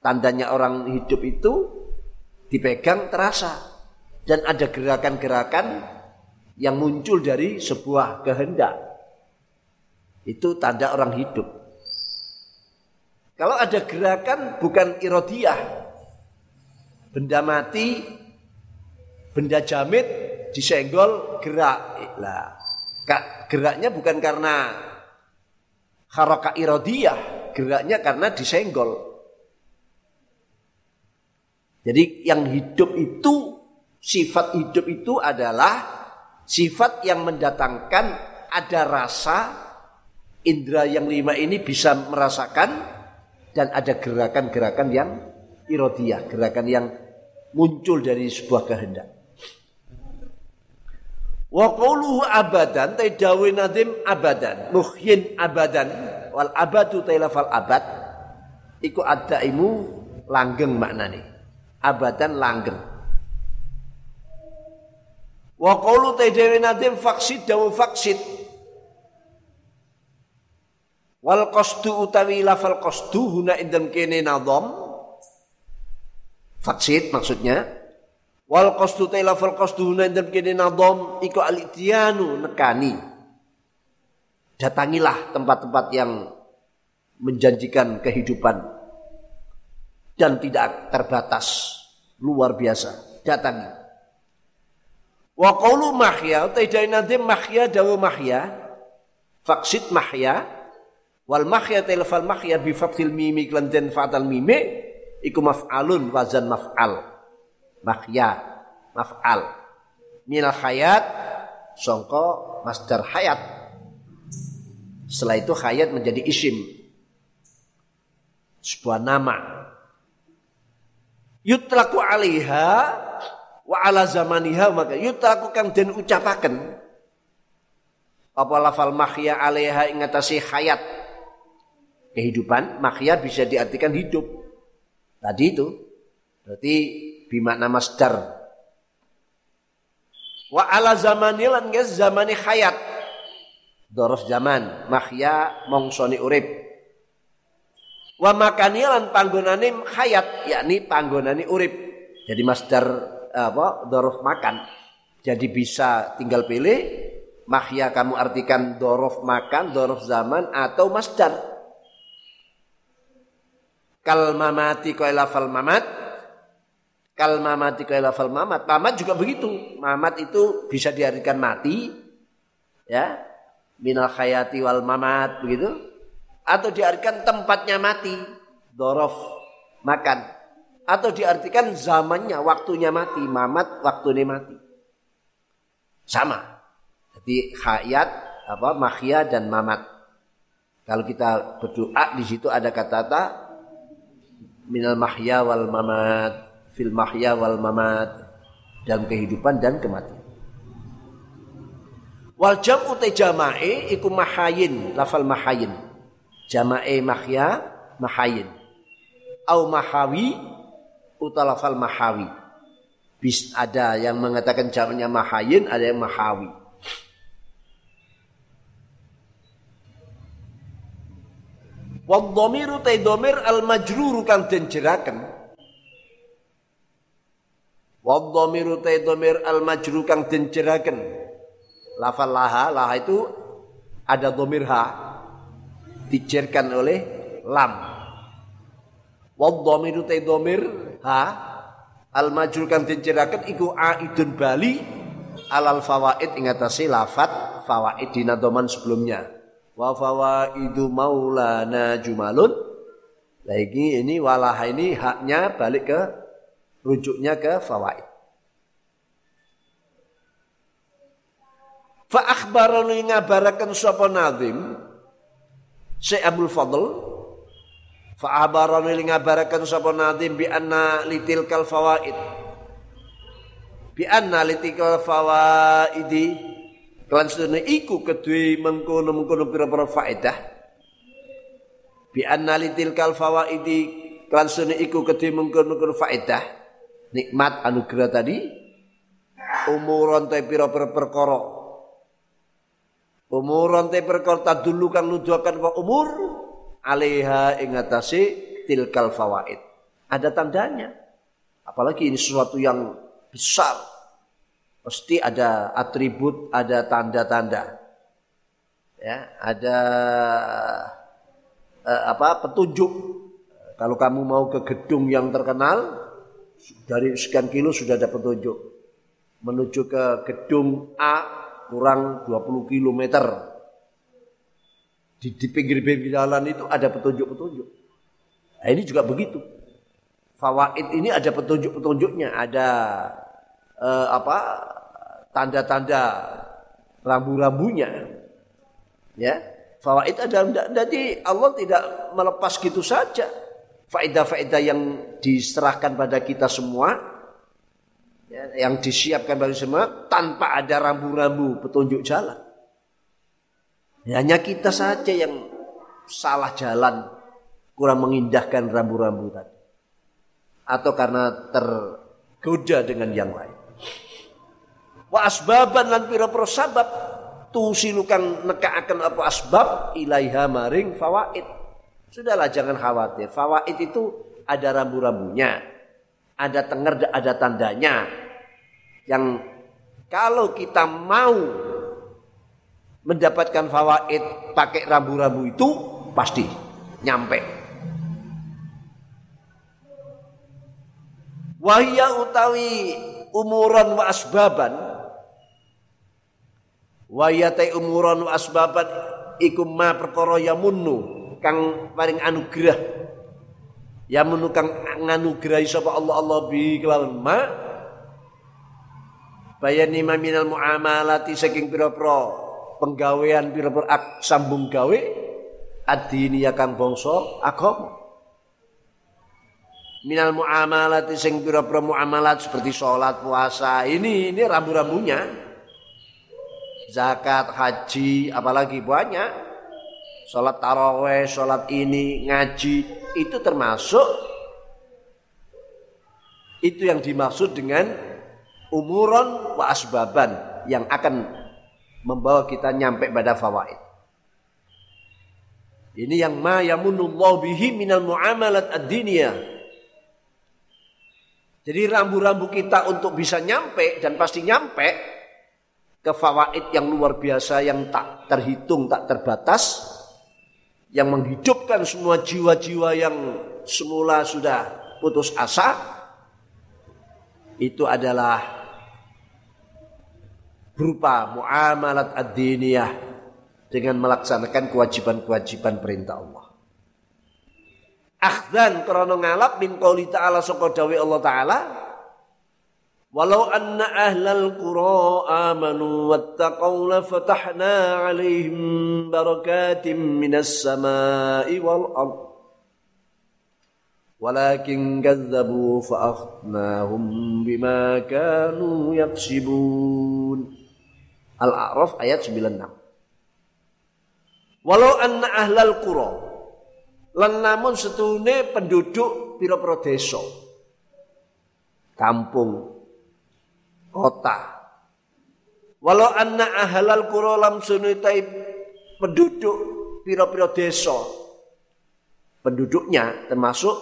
Tandanya orang hidup itu dipegang terasa dan ada gerakan-gerakan yang muncul dari sebuah kehendak. Itu tanda orang hidup. Kalau ada gerakan bukan irodiah, benda mati, benda jamit disenggol gerak lah. Geraknya bukan karena harokat irodiah, geraknya karena disenggol. Jadi yang hidup itu, sifat hidup itu adalah sifat yang mendatangkan ada rasa. Indra yang lima ini bisa merasakan dan ada gerakan-gerakan yang irodiah, gerakan yang muncul dari sebuah kehendak. Wa qawluhu abadan ta dawi nadim abadan muhyin abadan wal abadu ta lafal abad iku adaimu langgeng maknane abadan langgeng. Wa qawlu ta dawi nadim faksid dawu faksid wal qasdu utawi lafal qasdu huna indam kene nadham faksid maksudnya wal qasdu ta lafal qasdu huna indam kene nadham iku al-ityanu nekani datangilah tempat-tempat yang menjanjikan kehidupan dan tidak terbatas luar biasa datangi wa qaulu mahya ta dainadim mahya dawu mahya faksid mahya wal mahya tilfal mahya bi fathil mim lan dan fatal mim iku maf'alun wazan maf'al mahya maf'al minal hayat sangka masdar hayat setelah itu hayat menjadi isim sebuah nama yutlaqu alaiha wa ala zamaniha maka yuta kang den ucapaken apa lafal mahya alaiha ing atase hayat kehidupan. Mahya bisa diartikan hidup tadi itu, berarti bimakna masdar. Wa ala zamani lan guys zamani hayat dhorof zaman mahya mongsoni urip. Wa makani lan panggonane hayat yakni panggonane urip. Jadi masdar apa dhorof makan. Jadi bisa tinggal pilih mahya kamu artikan dhorof makan, dhorof zaman atau masdar. Kal mamati ka lafal mamat. Kal mamati ka lafal mamat. Mamat juga begitu. Mamat itu bisa diartikan mati ya. Minal hayati wal mamat begitu. Atau diartikan tempatnya mati, dhorof makan. Atau diartikan zamannya, waktunya mati, mamat waktunya mati. Sama. Jadi hayat, apa mahya dan mamat. Kalau kita berdoa di situ ada kata-kata minal mahya wal mamat, fil mahya wal mamat, dalam kehidupan dan kematian. Wal jam'u tajama'i iku mahayin, lafal mahayin. Jama'i mahya mahayin au mahawi utalafal mahawi. Bis ada yang mengatakan jamanya mahayin, ada yang mahawi. Wa dhamiru taidomir al majruru kang den jeraken. Wa dhamiru taidomir al majruru kang den jeraken. Lafal laha, laha itu ada dhamir ha dijerkan oleh lam. Wadhamiru taidhamir ha al-majrur kan dijerakan iku aidun bali alal fawaid ing atase lafat fawaid dina doman sebelumnya. Wa fawaidu maulana jumalun. Lagi ini walah ini haknya balik ke rujuknya ke fawaid. Fa akhbarana ngabaraken sapa nazim Syekh Abdul Fadl fa abarana lingabarakan sapa nadim bi anna litilkal fawaid kelan sedene iku kedue mengkono-mengkono pira-pira faedah bi anna litilkal fawaidi kelan sedene iku kedue mengkono-mengkono faedah nikmat anugerah tadi umuron ta pira-pira perkara umuran te perkara dulu kan nuduhakan wa umur alaiha ing atase tilkal fawaid. Ada tandanya. Apalagi ini sesuatu yang besar. Pasti ada atribut, ada tanda-tanda. Ya, ada petunjuk. Kalau kamu mau ke gedung yang terkenal dari sekian kilo sudah ada petunjuk. Menuju ke gedung A kurang 20 km. Di pinggir-pinggir jalan itu ada petunjuk-petunjuk. Nah, ini juga begitu. Fawaid ini ada petunjuk-petunjuknya, ada tanda-tanda rambu-rambunya. Ya, fawaid ada. Jadi Allah tidak melepas gitu saja. Faedah-faedah yang diserahkan pada kita semua, yang disiapkan bagi semua tanpa ada rambu-rambu petunjuk jalan. Hanya kita saja yang salah jalan, kurang mengindahkan rambu-rambu tadi, atau karena tergoda dengan yang lain. Wa asbaban lan pira-pira sabab tusilukan nekaaken apa asbab ilaiha maring fawaid. Sudahlah jangan khawatir. Fawaid itu ada rambu-rambunya, ada tenger, ada tandanya. Yang kalau kita mau mendapatkan fawaid pakai rambu-rambu itu pasti nyampe. Wahya utawi umuran wa asbaban. Wahya tai umuran wa asbaban iku ma perkara yamunnu kang paring anugerah. Yamunnu kang nganugerahi sapa Allah bi kelawan ma bayani maminal mu'amalati saking pira-pira penggawean pira-pira sambung gawe adini ya kang bangsa agama minal mu'amalati sing pira-pira mu'amalat seperti sholat, puasa. Ini rambu-rambunya. Zakat, haji, apalagi banyak. Sholat taraweh, sholat ini, ngaji, itu termasuk. Itu yang dimaksud dengan umuron wa asbaban, yang akan membawa kita nyampe pada fawaid. Ini yang ma yamunullahu bihi minal mu'amalat ad-diniyah. Jadi rambu-rambu kita untuk bisa nyampe, dan pasti nyampe ke fawaid yang luar biasa, yang tak terhitung, tak terbatas, yang menghidupkan semua jiwa-jiwa yang semula sudah putus asa. Itu adalah berupa mu'amalat ad-diniyah, dengan melaksanakan kewajiban-kewajiban perintah Allah. Akhdan krana ngalap min qauli ta'ala saka dawuh Allah Ta'ala, walau anna ahlal qura amanu wattaqau la fatahna 'alaihim barakatim minas samaa'i wal ardh walakin kazzabu fa akhadnahum bima kanu yaksibun. Al-A'raf ayat 96. Walau anna ahlal qura, lan namun setune penduduk pira-pira desa, kampung, kota. Walau anna ahlal qura lam sunutai penduduk pira-pira desa, penduduknya termasuk,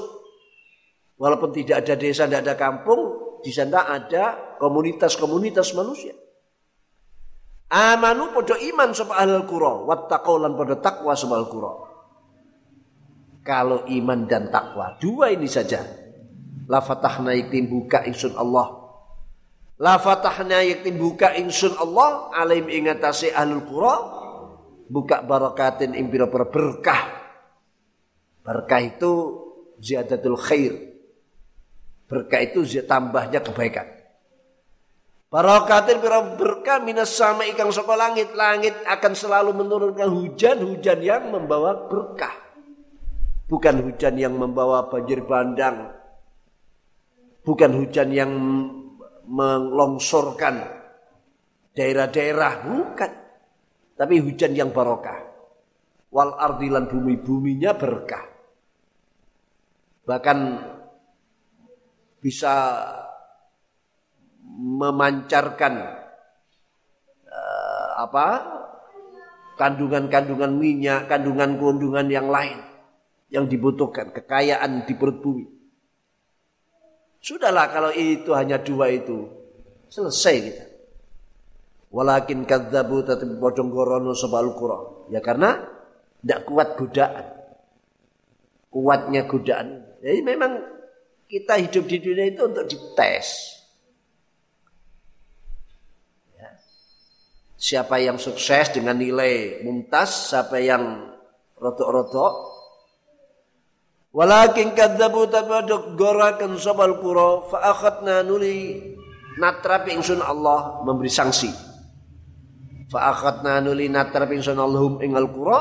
walaupun tidak ada desa, tidak ada kampung, di sana ada komunitas-komunitas manusia. Amanu podo iman sapa ahlul qura, wattaqau lan podo takwa sapa ahlul qura. Kalau iman dan takwa, dua ini saja. La fatahna yaktim buka insun Allah. La fatahna yaktim buka insun Allah, alaim ingatasi ahlul qura, buka barakatin ing pira-pira berkah. Berkah itu ziyadatul khair. Berkah itu tambahnya kebaikan. Barakatil berkah minas sama ikang saka langit. Langit akan selalu menurunkan hujan-hujan yang membawa berkah. Bukan hujan yang membawa banjir bandang. Bukan hujan yang melongsorkan daerah-daerah. Bukan. Tapi hujan yang barokah. Wal ardilan bumi-buminya berkah. Bahkan bisa memancarkan kandungan-kandungan minyak, kandungan-kandungan yang lain yang dibutuhkan, kekayaan di perut bumi. Sudahlah kalau itu hanya dua itu, selesai kita. Walakin kadzabu tatib bodonggorono sebal qura. Ya karena tidak kuat godaan. Kuatnya godaan. Jadi memang kita hidup di dunia itu untuk dites. Siapa yang sukses dengan nilai mumtaz, siapa yang rotok-rotok. Walakin kadzabu tabaduk gorakan sabal qura fa akhadna nuli natrapi ingsun Allah memberi sanksi. Fa akhadna nuli natrapi ingsun Allahum ing al-qura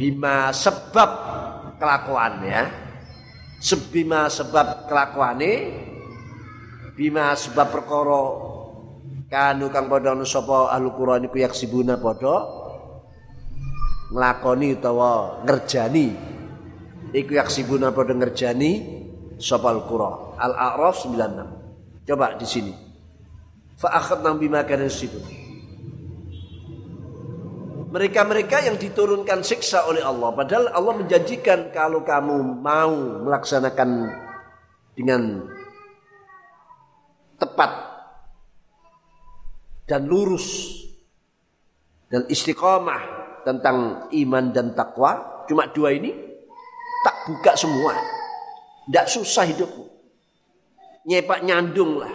bima sebab kelakuan ya. Sebima sebab kelakuane, bima sebab perkara kanu kang padha sapa ahlul qura niku yaksibuna padha nglakoni utawa ngerjani iku yaksibuna padha ngerjani sapa al-qura. Al-A'raf 96. Coba di sini fa akhadna bima kanu yaksibun, mereka-mereka yang diturunkan siksa oleh Allah, padahal Allah menjanjikan kalau kamu mau melaksanakan dengan tepat dan lurus dan istiqamah tentang iman dan takwa, cuma dua ini tak buka semua, tidak susah hidupmu. Nyepak nyandung lah,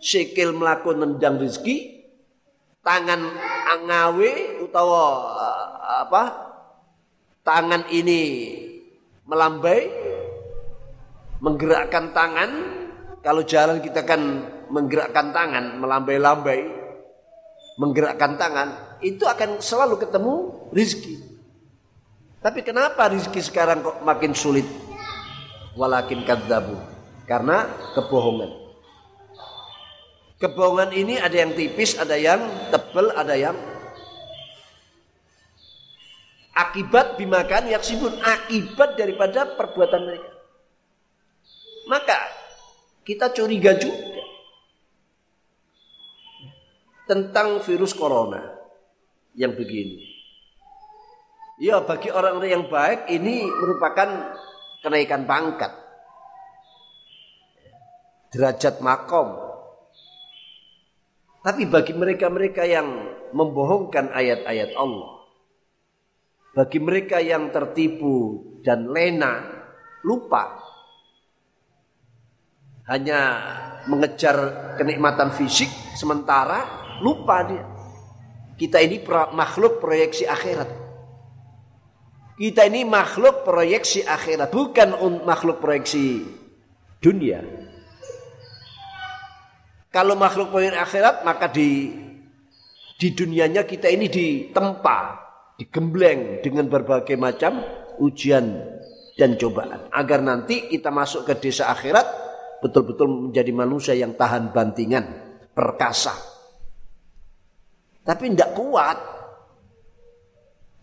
sikil melaku nendang rezeki, tangan angawe utawa tangan ini melambai, menggerakkan tangan. Kalau jalan kita kan menggerakkan tangan, melambai-lambai, menggerakkan tangan, itu akan selalu ketemu rizki. Tapi kenapa rizki sekarang kok makin sulit? walakin kadzabu, karena kebohongan. Kebohongan ini ada yang tipis, ada yang tebal, ada yang akibat bimakan yaksibun, akibat daripada perbuatan mereka. Maka kita curiga juga tentang virus corona yang begini. Ya, bagi orang-orang yang baik ini merupakan kenaikan pangkat, derajat makom. Tapi bagi mereka-mereka yang membohongkan ayat-ayat Allah, bagi mereka yang tertipu dan lena, lupa, hanya mengejar kenikmatan fisik sementara, lupa dia. Kita ini makhluk proyeksi akhirat. Kita ini makhluk proyeksi akhirat, bukan makhluk proyeksi dunia. Kalau makhluk proyeksi akhirat, maka di dunianya kita ini ditempa, digembleng dengan berbagai macam ujian dan cobaan, agar nanti kita masuk ke desa akhirat betul-betul menjadi manusia yang tahan bantingan, perkasa. Tapi tidak kuat.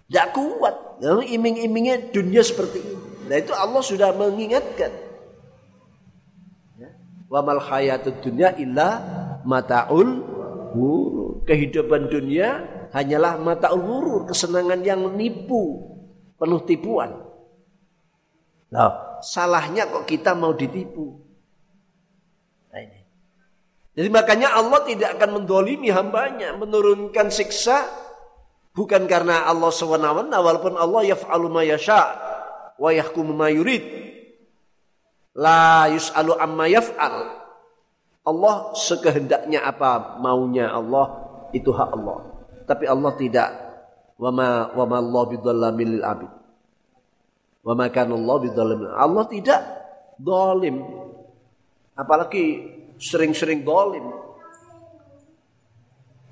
Tidak kuat, lalu iming-imingnya dunia seperti ini. Nah itu Allah sudah mengingatkan. Wa mal hayatud dunya illa mataul ghurur. Kehidupan dunia hanyalah mataul ghurur, kesenangan yang menipu, penuh tipuan. Nah, salahnya kok kita mau ditipu. Nah ini. Jadi makanya Allah tidak akan mendolimi hambanya, menurunkan siksa. Bukan karena Allah sewenang-wenang, walaupun Allah yaf'alu ma yasha' wa yahkumu ma yurid. La yus'alu amma yaf'al. Allah sekehendaknya apa maunya Allah, itu hak Allah. Tapi Allah tidak. Wa ma Allah bidzallamin lil 'abid. Wa ma kana Allah bidzallamin. Allah tidak zalim. Apalagi sering-sering zalim.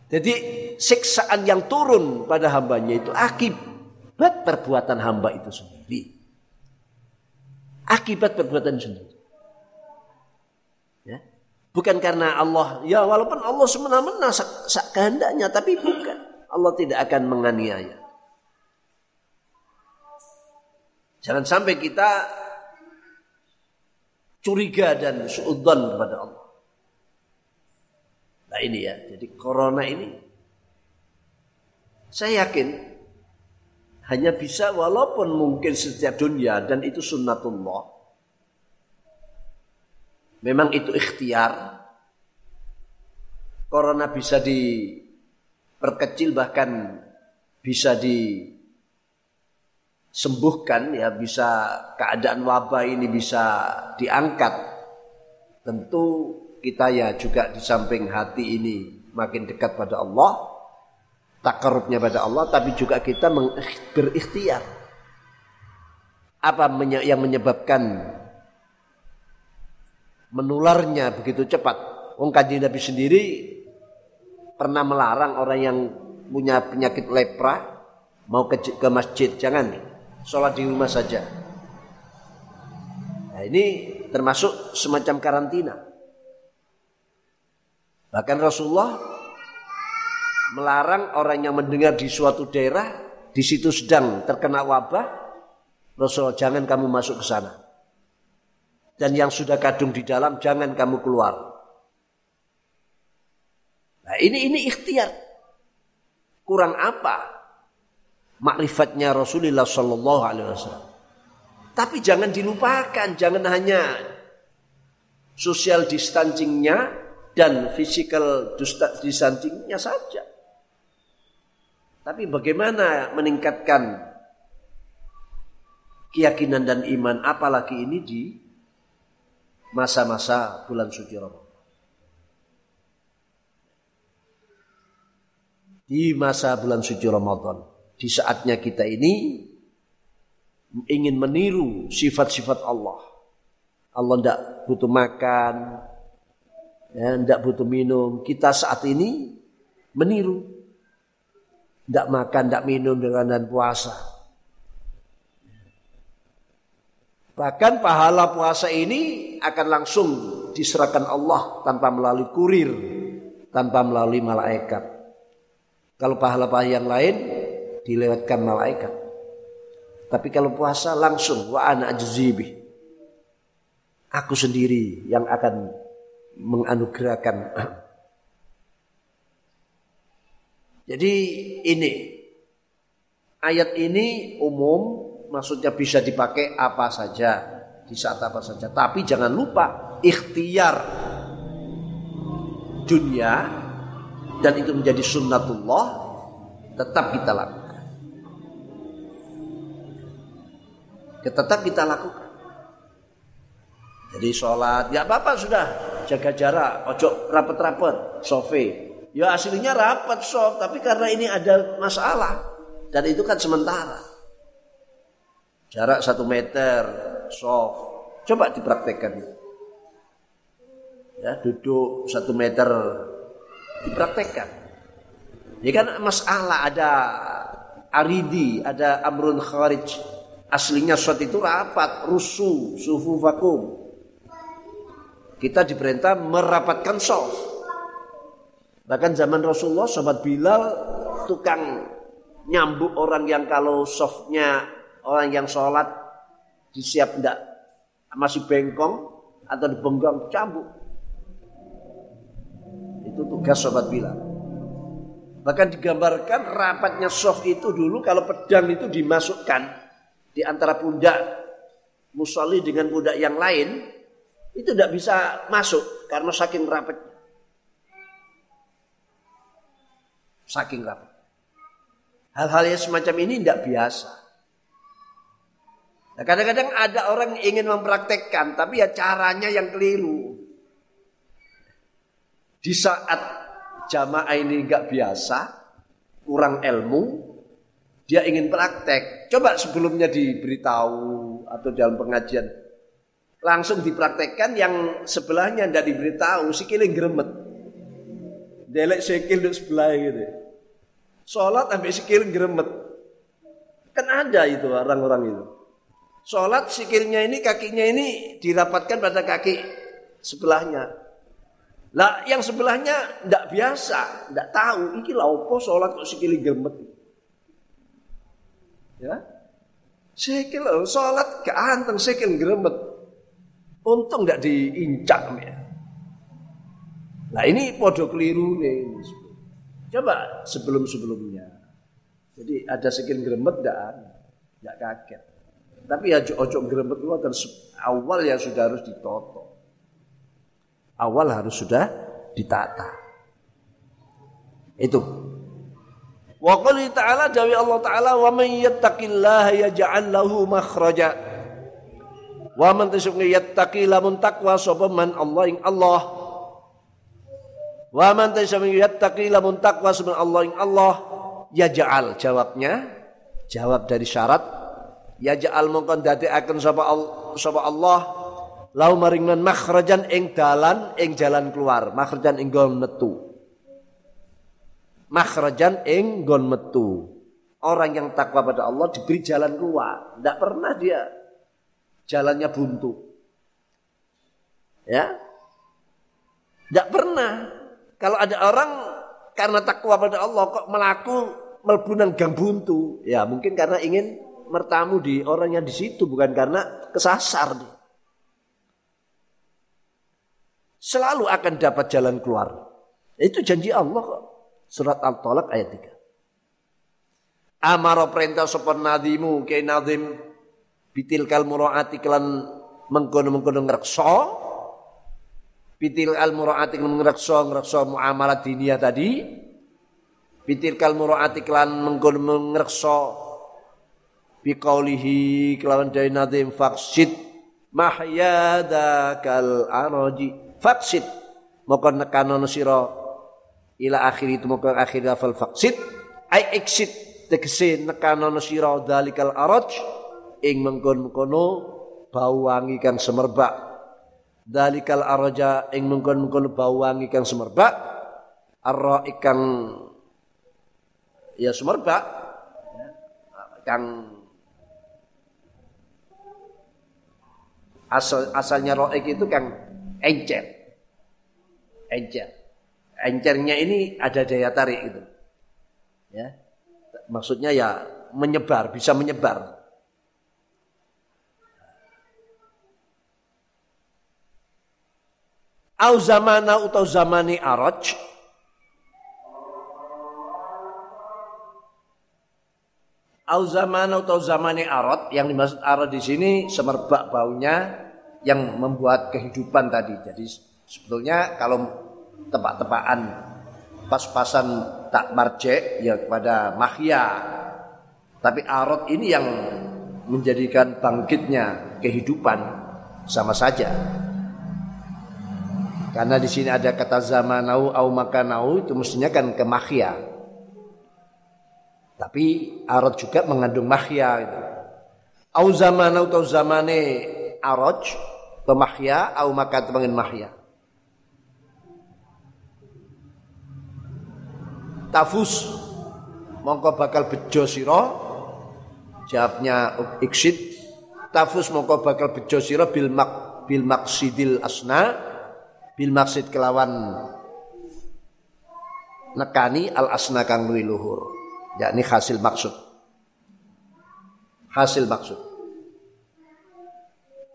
Jadi siksaan yang turun pada hambanya itu akibat perbuatan hamba itu sendiri. Akibat perbuatan sendiri. Ya. Bukan karena Allah, ya walaupun Allah semena-mena sak kehendaknya, tapi bukan. Allah tidak akan menganiaya. Jangan sampai kita curiga dan suudzon kepada Allah. Nah ini ya, jadi corona ini saya yakin hanya bisa, walaupun mungkin setiap dunia dan itu sunnatullah, memang itu ikhtiar. Corona bisa diperkecil, bahkan bisa disembuhkan, ya bisa keadaan wabah ini bisa diangkat. Tentu kita ya juga di samping hati ini makin dekat pada Allah, takarubnya pada Allah, tapi juga kita berikhtiar. Apa yang menyebabkan menularnya begitu cepat? Kanjeng Nabi sendiri pernah melarang orang yang punya penyakit lepra mau ke masjid, jangan, sholat di rumah saja. Nah ini termasuk semacam karantina. Bahkan Rasulullah melarang orang yang mendengar di suatu daerah, di situ sedang terkena wabah, Rasulullah, jangan kamu masuk ke sana. Dan yang sudah kadung di dalam, jangan kamu keluar. Nah ini ikhtiar. Kurang apa? Makrifatnya Rasulullah Sallallahu Alaihi Wasallam. Tapi jangan dilupakan, jangan hanya social distancingnya dan physical distancingnya saja. Tapi bagaimana meningkatkan keyakinan dan iman, apalagi ini di masa-masa bulan suci Ramadan. Di masa bulan suci Ramadan, di saatnya kita ini ingin meniru sifat-sifat Allah. Allah tidak butuh makan, ya, tidak butuh minum. Kita saat ini meniru. Tidak makan, tidak minum dengan dan puasa. Bahkan pahala puasa ini akan langsung diserahkan Allah tanpa melalui kurir, tanpa melalui malaikat. Kalau pahala-pahala yang lain dilewatkan malaikat. Tapi kalau puasa langsung wa ana ajzi bih. Aku sendiri yang akan menganugerahkan. Jadi ini ayat ini umum, maksudnya bisa dipakai apa saja, di saat apa saja. Tapi jangan lupa ikhtiar dunia, dan itu menjadi sunnatullah, tetap kita lakukan. Tetap kita lakukan. Jadi sholat, gak apa-apa sudah, jaga jarak, ojo rapet-rapet, sofe. Ya aslinya rapet sof, tapi karena ini ada masalah, dan itu kan sementara. Jarak 1 meter, soft. Coba dipraktekkan. Ya, duduk 1 meter, dipraktekkan. Ini kan masalah ada aridi, ada amrun kharij. Aslinya shot itu rapat, rusuh, sufu vakum. Kita diperintah merapatkan soft. Bahkan zaman Rasulullah, sahabat Bilal, tukang nyambuk orang yang kalau softnya orang yang sholat disiap enggak masih bengkong atau dibengkong cambuk. Itu tugas sobat Bilal. Bahkan digambarkan rapatnya soft itu dulu kalau pedang itu dimasukkan di antara pundak musalli dengan pundak yang lain itu enggak bisa masuk karena saking rapat. Saking rapat. Hal-hal yang semacam ini enggak biasa. Nah, kadang-kadang ada orang yang ingin mempraktekkan, tapi ya caranya yang keliru. Di saat jamaah ini enggak biasa, kurang ilmu, dia ingin praktek. Coba sebelumnya diberitahu atau dalam pengajian, langsung dipraktekkan yang sebelahnya enggak diberitahu, sikilnya gremet. Delek sikil di sebelah gitu. Sholat ambil sikil gremet. Kan ada itu orang-orang itu. Sholat sikilnya ini, kakinya ini dirapatkan pada kaki sebelahnya. Lah yang sebelahnya enggak biasa, enggak tahu. Iki lah opo sholat kok sikili gemet. Ya, sikil sholat gak anteng sikil gemet. Untung enggak diincak ya. Nah ini podo keliru nih. Coba sebelum-sebelumnya. Jadi ada sikil gemet enggak kaget. Tapi ya ojo ngrembet lu kan awal ya sudah harus ditata. Awal harus sudah ditata. Itu. Wa qul ta'ala dawi Allah Ta'ala wa may yattaqillaha yaj'al lahu makhraja. Wa man yattaqi lamun taqwa sapa man Allah ing Allah. Wa man yattaqi lamun taqwa sapa Allah ing Allah yaj'al jawabnya jawab dari syarat ya ja'al mongkon dadekaken sapa Allah lahu maring man makhrajan ing dalan keluar makhrajan ing nggon metu orang yang takwa pada Allah diberi jalan keluar, enggak pernah dia jalannya buntu ya, enggak pernah. Kalau ada orang karena takwa pada Allah kok melaku melbunan gang buntu ya mungkin karena ingin mertamu di orang yang di situ, bukan karena kesasar. Selalu akan dapat jalan keluar. Itu janji Allah kok. Surat Al-Talak ayat 3. Amaro perintah sopan nadimu kaya nadim bitil kal muraati kelan mengkono-mengkono ngerekso bitil kal muraati kelan ngerekso muamalat diniyah tadi bitil kal muraati kelan mengkono ngerekso biqaulihi kelawan dari nadzim faqsid mahyadakal araji faqsid moko nekanono sira ila akhir itu moko akhir lafal faqsid ai exit tegese nekanono sira dalikal araj ing mengkon-mengkono bau wangi kang semerbak dalikal araja ing mengkon-mengkono bau wangi kang semerbak arra ikang ya semerbak kang Asalnya roek itu kan encer. Encernya ini ada daya tarik itu. Ya. Maksudnya ya menyebar, bisa menyebar. Au zamana atau zamani araj. Au zamana atau zamani arad, yang dimaksud arad di sini semerbak baunya yang membuat kehidupan tadi. Jadi sebetulnya kalau tebak-tebakan pas-pasan tak marjek ya kepada mahya. Tapi arad ini yang menjadikan bangkitnya kehidupan, sama saja. Karena di sini ada kata zamanau au makanau, itu mestinya kan ke mahya. Tapi arad juga mengandung mahya itu. Au zamanau atau zamane arad ke mahya, au makan pengen mahya. Tafus mongko bakal bejo sira, jawabnya iksid. Tafus mongko bakal bejo sira bil maqsidil asna, bil maksud kelawan nekani al asna kang luwi luhur, yakni hasil maksud. Hasil maksud.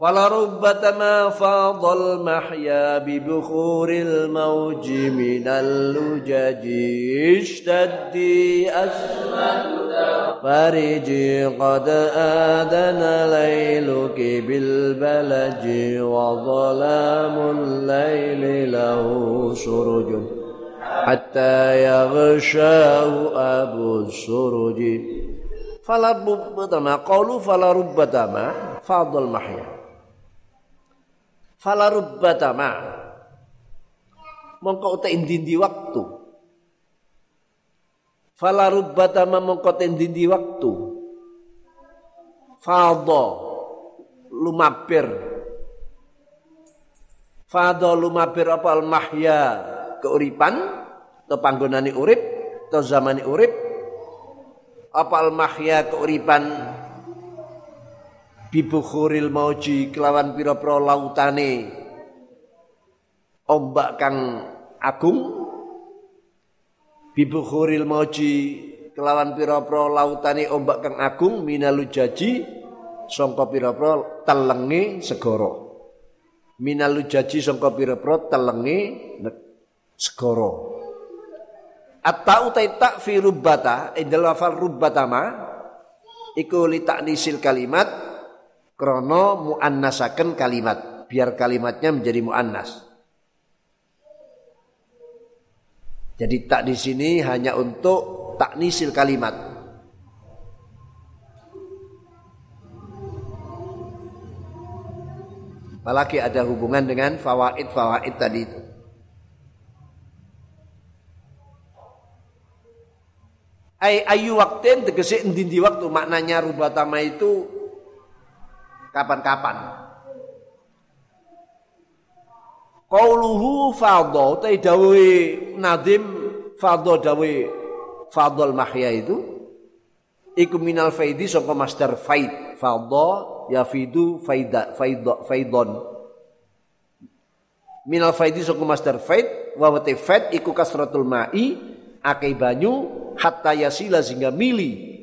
Wala rubbatama fadhal mahya bi bukhuril mawji minal lujaji ishtaddi asmata fariji qad adana layluki bil balaji wa dhalamul layli lahu surujun hatta yaghshahu abu suruji. Fala rubbatama, qalu fala rubbatama fadhal mahya. Fala rubbatama mongko uta indindi waktu. Fala rubbatama mongko indindi waktu. Fadha lumapir. Fadha lumapir apa al mahya, keuripan atau panggonane urip atau zamane urip. Apa al mahya keuripan bibukhuril mauji kelawan pira-pira lautane ombak kang agung. Bibukhuril mauji kelawan pira-pira lautane ombak kang agung minalu jaji sangka pira-pira telenge segara. Minalu jaji sangka pira-pira telenge segara. Atau taita fi rubbata indal lafal rubbatama iku li ta'nisil kalimat krono mu'annasakan kalimat, biar kalimatnya menjadi mu'annas. Jadi tak di sini hanya untuk taknisil kalimat. Apalagi ada hubungan dengan fawaid-fawaid tadi itu. Ayu waktin tegesi endindi waktu, maknanya rubatama itu kapan-kapan. Qauluhu fadha ta dawi nadim fadha dawi fadhal mahya itu iku minal faidi saka masdar faid. Fadha yafidu faida faida faidon. Minal faidi saka masdar faid wa wati faid iku kasratul ma'i akeh banyu hatta yasila sehingga mili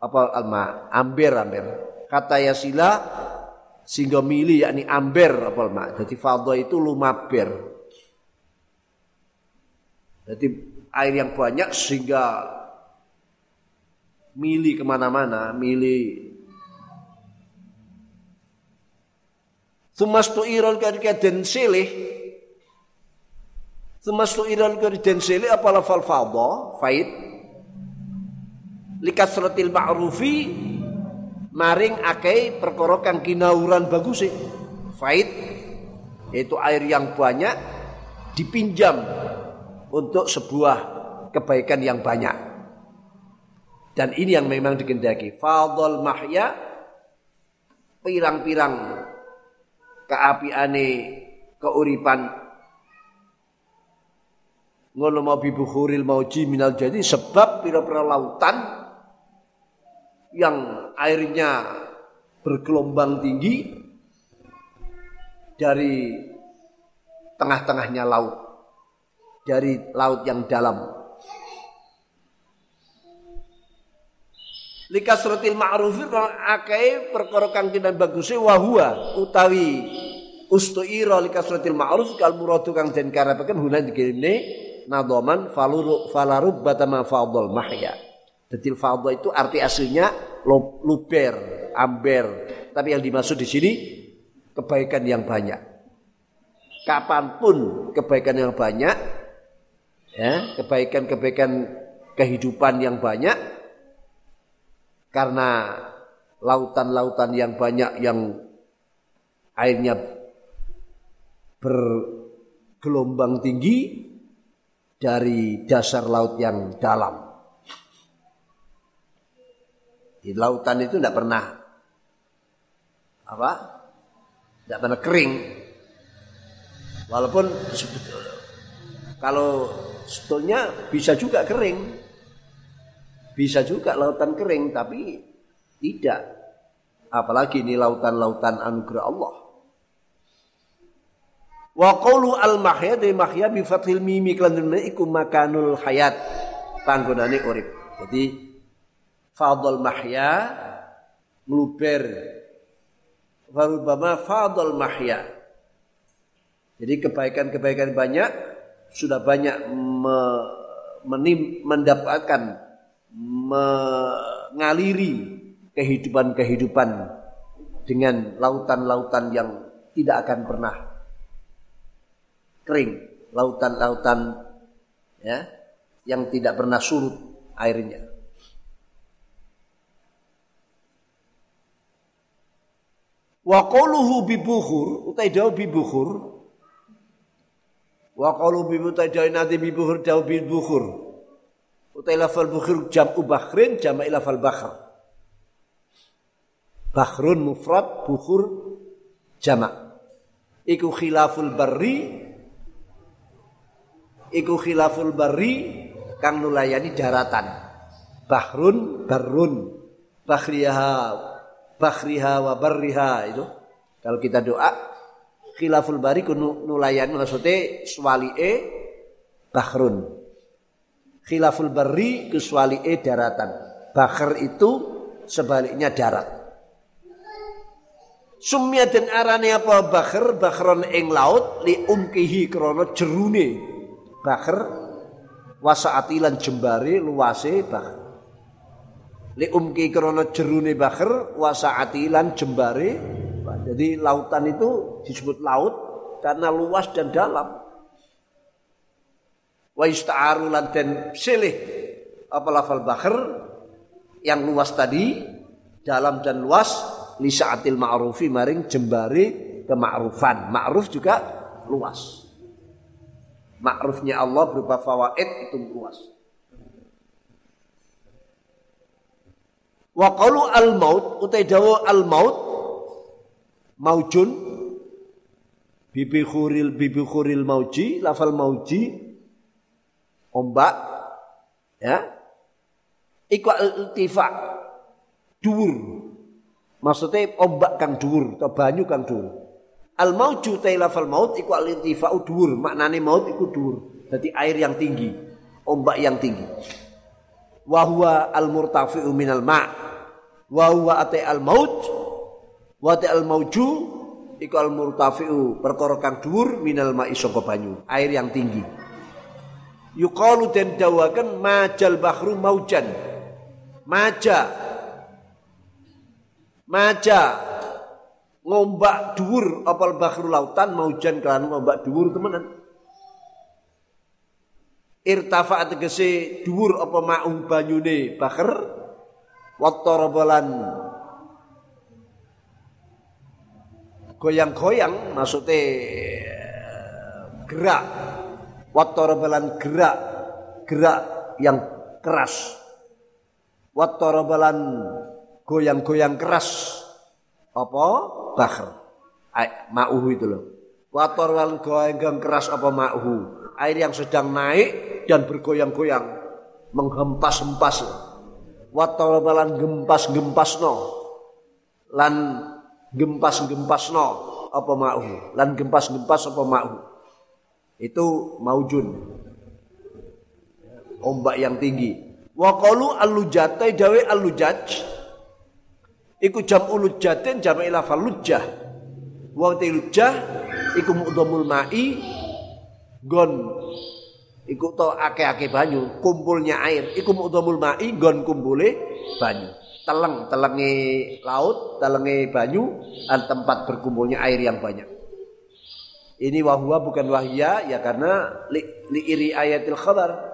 apa alma amber kata yasila sehingga mili yakni amber apal mak. Jadi fadha itu lumaber. Jadi air yang banyak sehingga mili kemana-mana, mili. Sumastu'iran karika den silih. Sumastu'iran karika den silih apal fal fadha faid. Likasratil ma'rufi maring akeh perkara kang kinauran baguse. Faid yaitu air yang banyak dipinjam untuk sebuah kebaikan yang banyak. Dan ini yang memang dikendaki. Fadhal mahya pirang-pirang keapiane keuripan ngono mau bibukhuril mauji minal jadi sebab pira-pira lautan yang airnya bergelombang tinggi dari tengah-tengahnya laut, dari laut yang dalam. Lika suratil ma'rufir kang akeh perkara kang kinan baguse wa huwa utawi ustuira lika suratil ma'ruf kal muradu kang den karepaken hunan dikene nadhaman faluru falarub batama fadhal mahya. Dadi fadha itu arti aslinya luber, amber. Tapi yang dimaksud di sini kebaikan yang banyak. Kapanpun kebaikan yang banyak, ya, kebaikan-kebaikan kehidupan yang banyak. Karena lautan-lautan yang banyak yang airnya bergelombang tinggi dari dasar laut yang dalam. Di lautan itu tidak pernah kering. Walaupun kalau sebetulnya bisa juga kering. Bisa juga lautan kering, tapi tidak. Apalagi ini lautan-lautan anugerah Allah. Wa qawlu al-mahya dari mahya bifathil mimi kelantunna ikum makanul hayat. Panggonane urip. Jadi, fadol mahya, meluber. Warubama fadol mahya. Jadi kebaikan-kebaikan banyak, sudah banyak mendapatkan mengaliri kehidupan-kehidupan dengan lautan-lautan yang tidak akan pernah kering, lautan-lautan ya yang tidak pernah surut airnya. Wa qauluhu bi bukhur utai dawu bi bukhur wa qaulu bi mutadai nadi bi bukhur dawu bi bukhur uta lafal bukhur jam'u bakhrin jama' lafal bakhr. Bakhrun mufrad bukhur jama'. Iku khilaful barri kang nulayani daratan. Bakhrun barrun bakhriha wa barriha itu. Kalau kita doa khilaful barri ku nulayani maksudnya swali'e bakhrun. Khilaful barri kuswali'e daratan. Bakhr itu sebaliknya darat. Sumya dan arane apa bakhr? Bakhron ing laut li umkihi krono jerune. Bakhr wasaati lan jembare luase bakhr. Li umkihi krono jerune bakhr wasaati lan jembare. Jadi lautan itu disebut laut karena luas dan dalam. Wa ista'aru lan ten silih apa lafal bakhr yang luas tadi dalam dan luas li sa'atil ma'rufi maring jembari kema'rufan. Ma'ruf juga luas. Ma'rufnya Allah berupa fawaid itu luas. Wa qalu al-maut utai dawu al-maut maujun bibi khuril mauji lafal mauji ombak ya iku al-iltifak dhuwur maksudnya ombak kang dhuwur atau banyu kang dhuwur al-mauju ta lafal maut iku al-iltifak dhuwur maknane maut iku dhuwur dadi air yang tinggi ombak yang tinggi wa huwa al-murtafi'u minal ma' wa huwa ata al-mauj wa ta al-mauju iku al-murtafi'u perkara kang dhuwur minal ma'i saka banyu air yang tinggi. Yuqalu dan dawakan majal bahru maujan. Maja ngombak dhuwur apal bahru lautan maujan kan ngombak dhuwur temenan. Irtafa tegese dhuwur apa ma'u banyune bakhr wa tarabalan. Goyang-goyang maksudnya gerak. Wattarabalan gerak yang keras. Wattarabalan goyang-goyang keras. Apa? Bakhr. Ma'uhu itu loh. Wattarabalan goyang-goyang keras apa ma'uhu. Air yang sedang naik dan bergoyang-goyang. Menghempas-hempas. Wattarabalan gempas-gempas no. Lan gempas-gempas no. apa ma'hu, lan gempas-gempas apa ma'hu. Itu maujun, ombak yang tinggi. Wa qalu al-lujatai dawe al-lujaj iku jam'u lujatin jam'i lafal lujah. Wa lujah iku mu'dhamul ma'i gon iku to ake-ake banyu, kumpulnya air. Iku mu'dhamul ma'i gon kumpule banyu. Telenge laut, telenge banyu, tempat berkumpulnya air yang banyak. Ini wahwa bukan wahya ya karena li'iri ayatil khabar.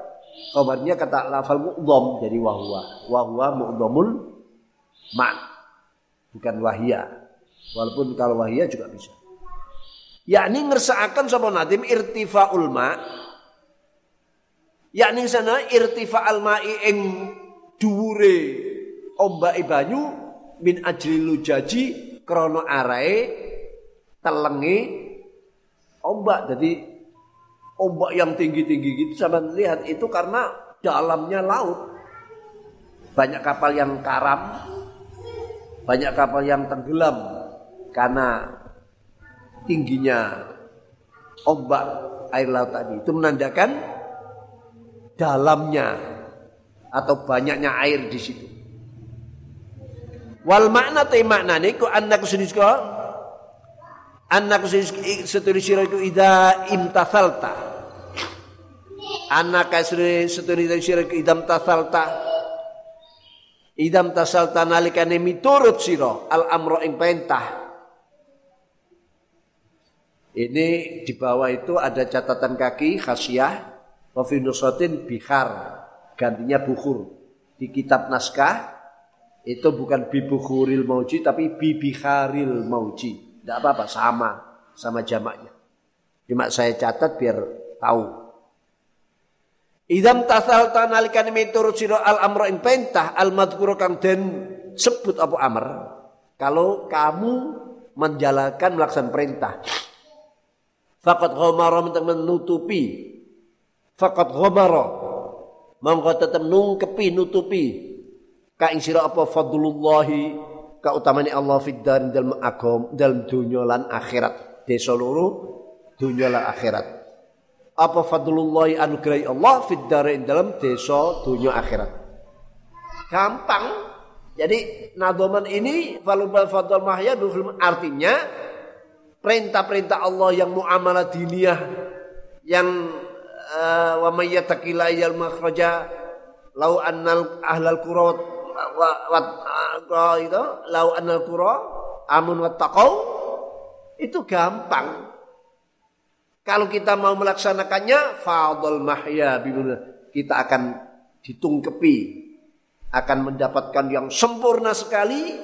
Khabarnya kata lafal mu'dham jadi wahwa. Wahwa mu'dhamul ma'. Bukan wahya, walaupun kalau wahya juga bisa. Yakni ngersaakan sama nadim irtifa'ul ma'. Yakni sana irtifa'al ma'i ing dhuwure ombake banyu min ajri lujaji krana arae telenge ombak. Jadi ombak yang tinggi-tinggi gitu sama lihat itu karena dalamnya laut. Banyak kapal yang karam, banyak kapal yang tenggelam karena tingginya ombak air laut tadi. Itu menandakan dalamnya atau banyaknya air di situ. Wal makna te maknane ku annaku sudika annaku setulisira ku idza imtathalta annaka setulisira ku idza imtathalta idam tasal tanalikane miturut siro al-amro ing pentah. Ini di bawah itu ada catatan kaki khasiah wafinusotin bihar gantinya bukhur. Di kitab naskah itu bukan bibukhuril mauji tapi bibiharil mauji. Tidak apa-apa sama jamaknya. Cuma saya catat biar tahu. Idam tasal tanalikane miturut sira al-amra ing pentah al-madhkur kang den sebut apa amr. Kalau kamu menjalankan melaksanakan perintah. Faqad ghamara menutupi. Faqad ghamara mongko tetep nungkepi nutupi ka ing sira apa fadlullahi kautamane Allah fid dar dalam agam dalam dunya lan akhirat. De seluruh dunya lan akhirat. Apa fadlullahi anugrahi Allah fid darain dalam desa dunia akhirat. Gampang. Jadi nadzoman ini falubal fadl mahya bihum artinya perintah-perintah Allah yang muamalah diniyah yang wa may yattaqila yal makhraja law annal ahlal qura wa itu law annal qura amun wattaqau itu gampang. Kalau kita mau melaksanakannya, fadl mahya bimillah, kita akan ditungkepi, akan mendapatkan yang sempurna sekali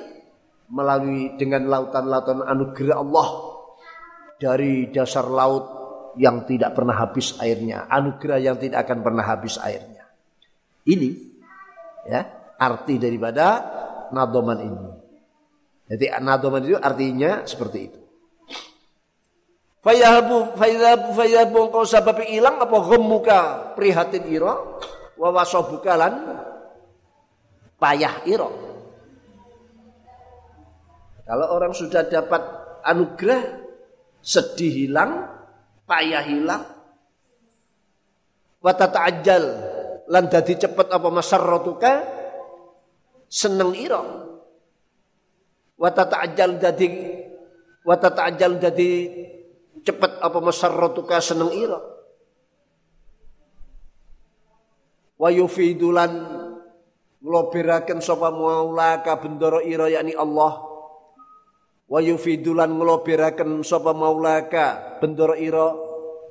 melalui dengan lautan-lautan anugerah Allah dari dasar laut yang tidak pernah habis airnya, anugerah yang tidak akan pernah habis airnya. Ini ya arti daripada nadzoman ini. Jadi nadzoman itu artinya seperti itu. Fayahabu kau sebab hilang apa ghammuka prihatin ira wa wasabuka lan payah ira. Kalau orang sudah dapat anugerah sedih hilang, payah hilang. Wa tata'ajjal lan dadi cepet apa masarratuka seneng ira. Wa tata'ajjal dadi cepat apa masarratuka seneng ira. Wa yufidulan nglobiraken sapa maula ka bendoro ira yakni Allah. Wa yufidulan nglobiraken sapa maula ka bendoro ira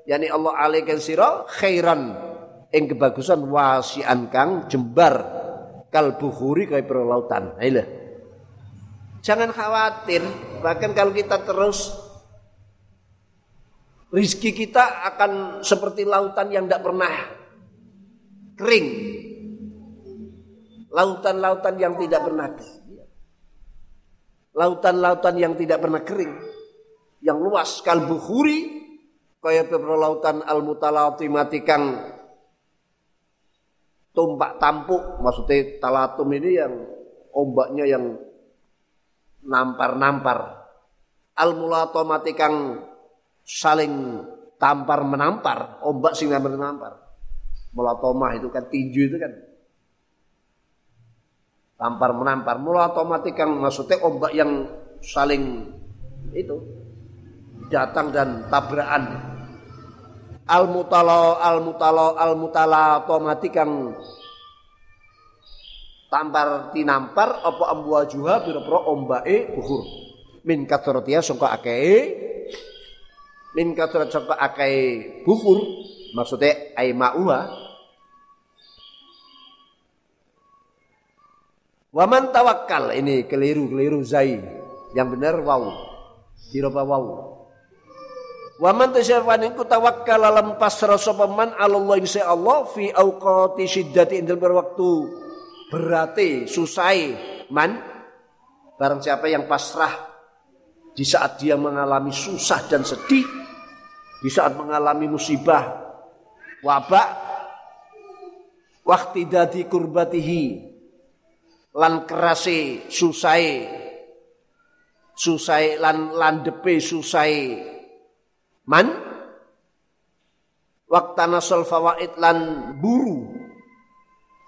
yakni Allah alaikan sira khairan ing kebagusan wasian kang jembar kal bukhuri kaya perlautan. Ayolah. Jangan khawatir, bahkan kalau kita terus rizki kita akan seperti lautan yang tidak pernah kering. Lautan-lautan yang tidak pernah kering. Lautan-lautan yang tidak pernah kering. Yang luas. Kalbukhuri. Kaya perlautan al-mutalautimati kang tumpak tampuk. Maksudnya talatum ini yang ombaknya yang nampar-nampar. al-mulatomati kang saling tampar menampar, ombak sing tampar menampar. Mulatomah itu kan tinju itu kan. Tampar menampar, mulatomati kang maksudnya ombak yang saling itu datang dan tabrakan. Al-mutalatomati kang tampar tinampar apa ambuajuha biro-biro ombake buhur min kathratia sangka akeh buhur maksudnya ai ma'uha waman tawakkal ini keliru zai yang benar wau diroba wau waman tasyafani ku tawakkal alam pasra sapa man Allah insya Allah fi auqati syiddati indal berwaktu berarti susai man barang siapa yang pasrah di saat dia mengalami susah dan sedih, di saat mengalami musibah wabak waktu dadi kurbatihi lan kerase susai lan depe susai man waktana sol fawaid lan buru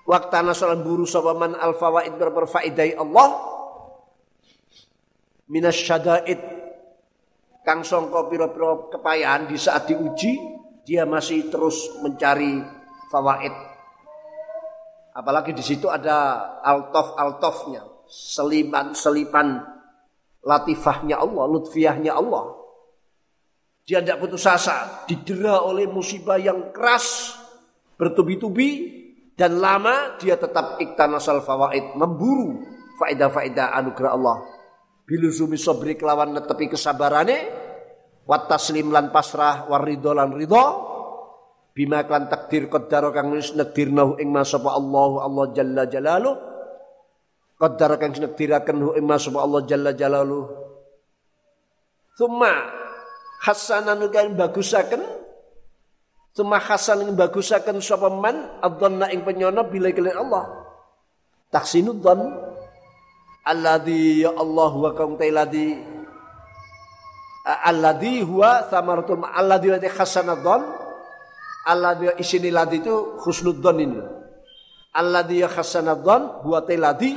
waktana salam buru sopaman al-fawaid berperfaidai Allah minas syada'id kang songko piro-piro kepayaan di saat diuji dia masih terus mencari fawaid apalagi di situ ada altofnya selipan latifahnya Allah lutfiahnya Allah dia tidak putus asa didera oleh musibah yang keras bertubi-tubi dan lama dia tetap iktanasal fawaid memburu faedah-faedah anugerah Allah biluzumi sabri kelawan netepi kesabarane wat taslim lan pasrah waridho lan ridho bima klan takdir qaddara kang wis negdirnahu ing masapa Allah jalla jalaluh qaddara kang negdiraken ing masapa Allah jalla jalaluh tsumma hasanan kang bagusaken summa hasan ing bagusaken sapa man adzanna ing penyono bila kalian Allah taksinud dzan alladzi ya Allah wa kaum tailadi alladzi huwa samaratul alladzi wa hasanad dzan alladzi isini ladi itu husnud dzan ini alladzi ya hasanad dzan huwa tailadi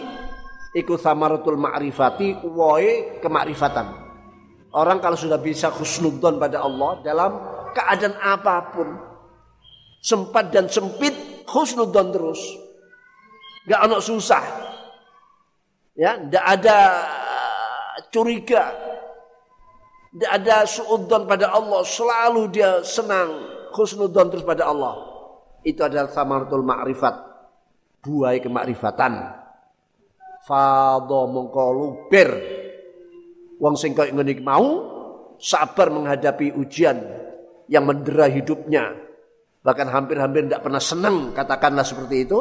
iku samaratul ma'rifati wae kemakrifatan orang kalau sudah bisa husnud dzan pada Allah dalam keadaan apapun sempat dan sempit khusnudzon terus gak ono susah ya ndak ada curiga ndak ada suudzon pada Allah selalu dia senang khusnudzon terus pada Allah itu adalah samaratul ma'rifat buah kemakrifatan fadha mongko luber wong sing kaya ngene mau sabar menghadapi ujian yang mendera hidupnya bahkan hampir-hampir tidak pernah senang katakanlah seperti itu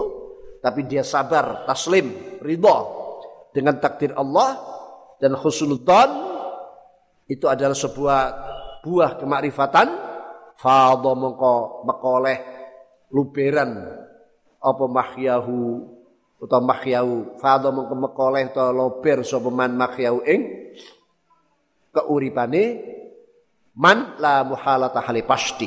tapi dia sabar, taslim, ridha dengan takdir Allah dan husnudzan itu adalah sebuah buah kemakrifatan fadha mongko mekoleh luberan apa mahyahu atau mahyahu fadha mongko mekoleh atau luber sapa man mahyahu ing keuripane man la muhalata hale pasti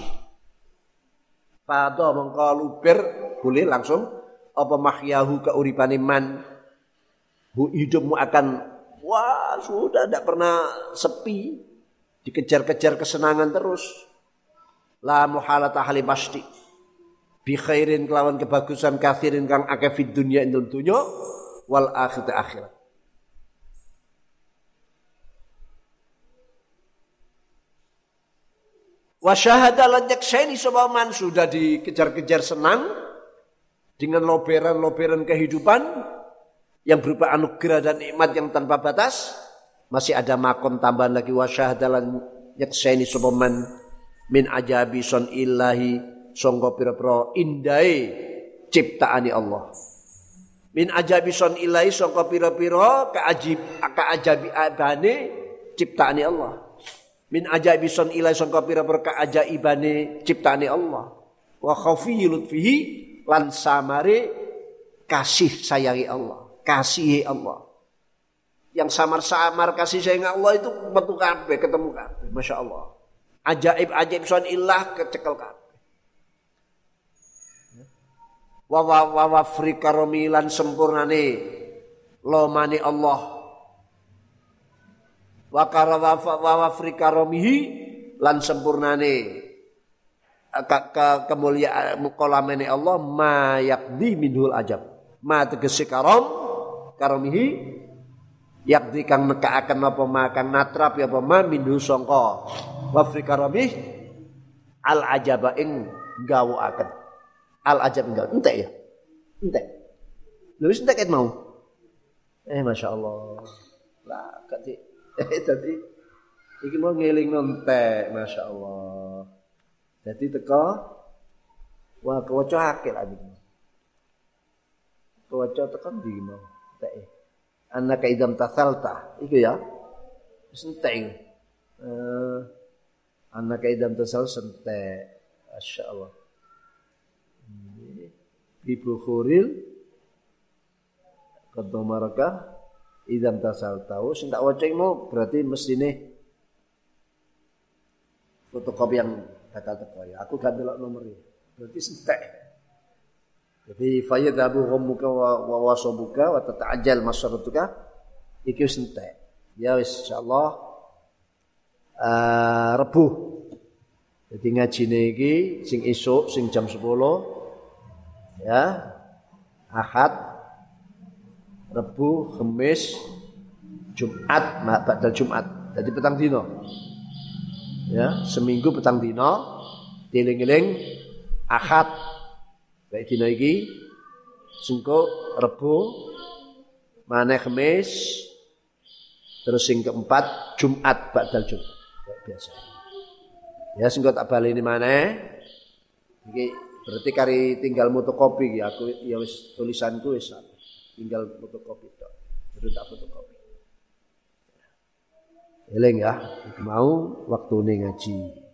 fadha mongko luber boleh langsung apa mahyahu keuripane man hidupmu akan wah sudah tidak pernah sepi dikejar-kejar kesenangan terus la muhalata hale pasti bi khairin kelawan kebagusan katsirin kang akeh fid dunya indul dunya wal akhirat wa syahada lan yakseni sapa man sudah dikejar-kejar senang dengan loberan-loberan kehidupan yang berupa anugerah dan nikmat yang tanpa batas masih ada makom tambahan lagi wa syahada lan yakseni sapa man min ajabi son illahi sangka pira-pira indahe ciptaane Allah min ajabi son illahi sangka pira-pira kaajabane ciptaane Allah min ajabison ilai sangka pira-pira keajaibane ciptaane Allah wa khafi lutfihi lan samare kasih sayangi Allah kasihi Allah yang samar-samar kasih sayang Allah itu metu kabeh, ketemu kabeh. Masya Allah. Ajaib-ajaib soan ilah kecekel kabeh. Wa wafri karomilan sempurnane lomani Allah. Wa wafri karomihi lan sempurnane kemuliaan mukolamene Allah ma yakdi minhul ajab ma tegesi karom karomihi yakdi kang nekaaken apa ma kang natrap ya apa ma minhu sangka wafri karomih al ajaba ing gawuaken al ajab enggak entek ya entek lho wis entek ket mau masyaallah lah kate dadi iki mau ngelingno entek masyaallah. Jadi teko wah kewoco akeh lagi. Kewoco tekan di mau entek. Anak idam tasalta itu ya. Sentek. Anak idam tasal sentek. Masyaallah. Ibu khuril kedo maraka idam tasal tahu sing tak woceng mau berarti mestine fotokopi yang kata teko ya aku gak delok nomere berarti sentek jadi fayadabu humuka wa wasabuka wa tata'ajjal masaratuka iki sentek ya wis insyaallah rebu jadi ngajine iki sing esuk sing jam 10 ya Ahad Rebu Kamis Jumat ba'dal Jumat jadi petang dino ya, seminggu petang dino diling-iling Ahad baik dino iki sengko Rebo maneh Kamis terus sing keempat Jumat ba'dal Jumat biasa. Ya sengko tak baleni maneh iki berarti kari tinggal fotokopi iki aku ya wis tulisanku wis tinggal fotokopi tok. Terus tak fotokopi. Eling ya, mau waktu ini ngaji.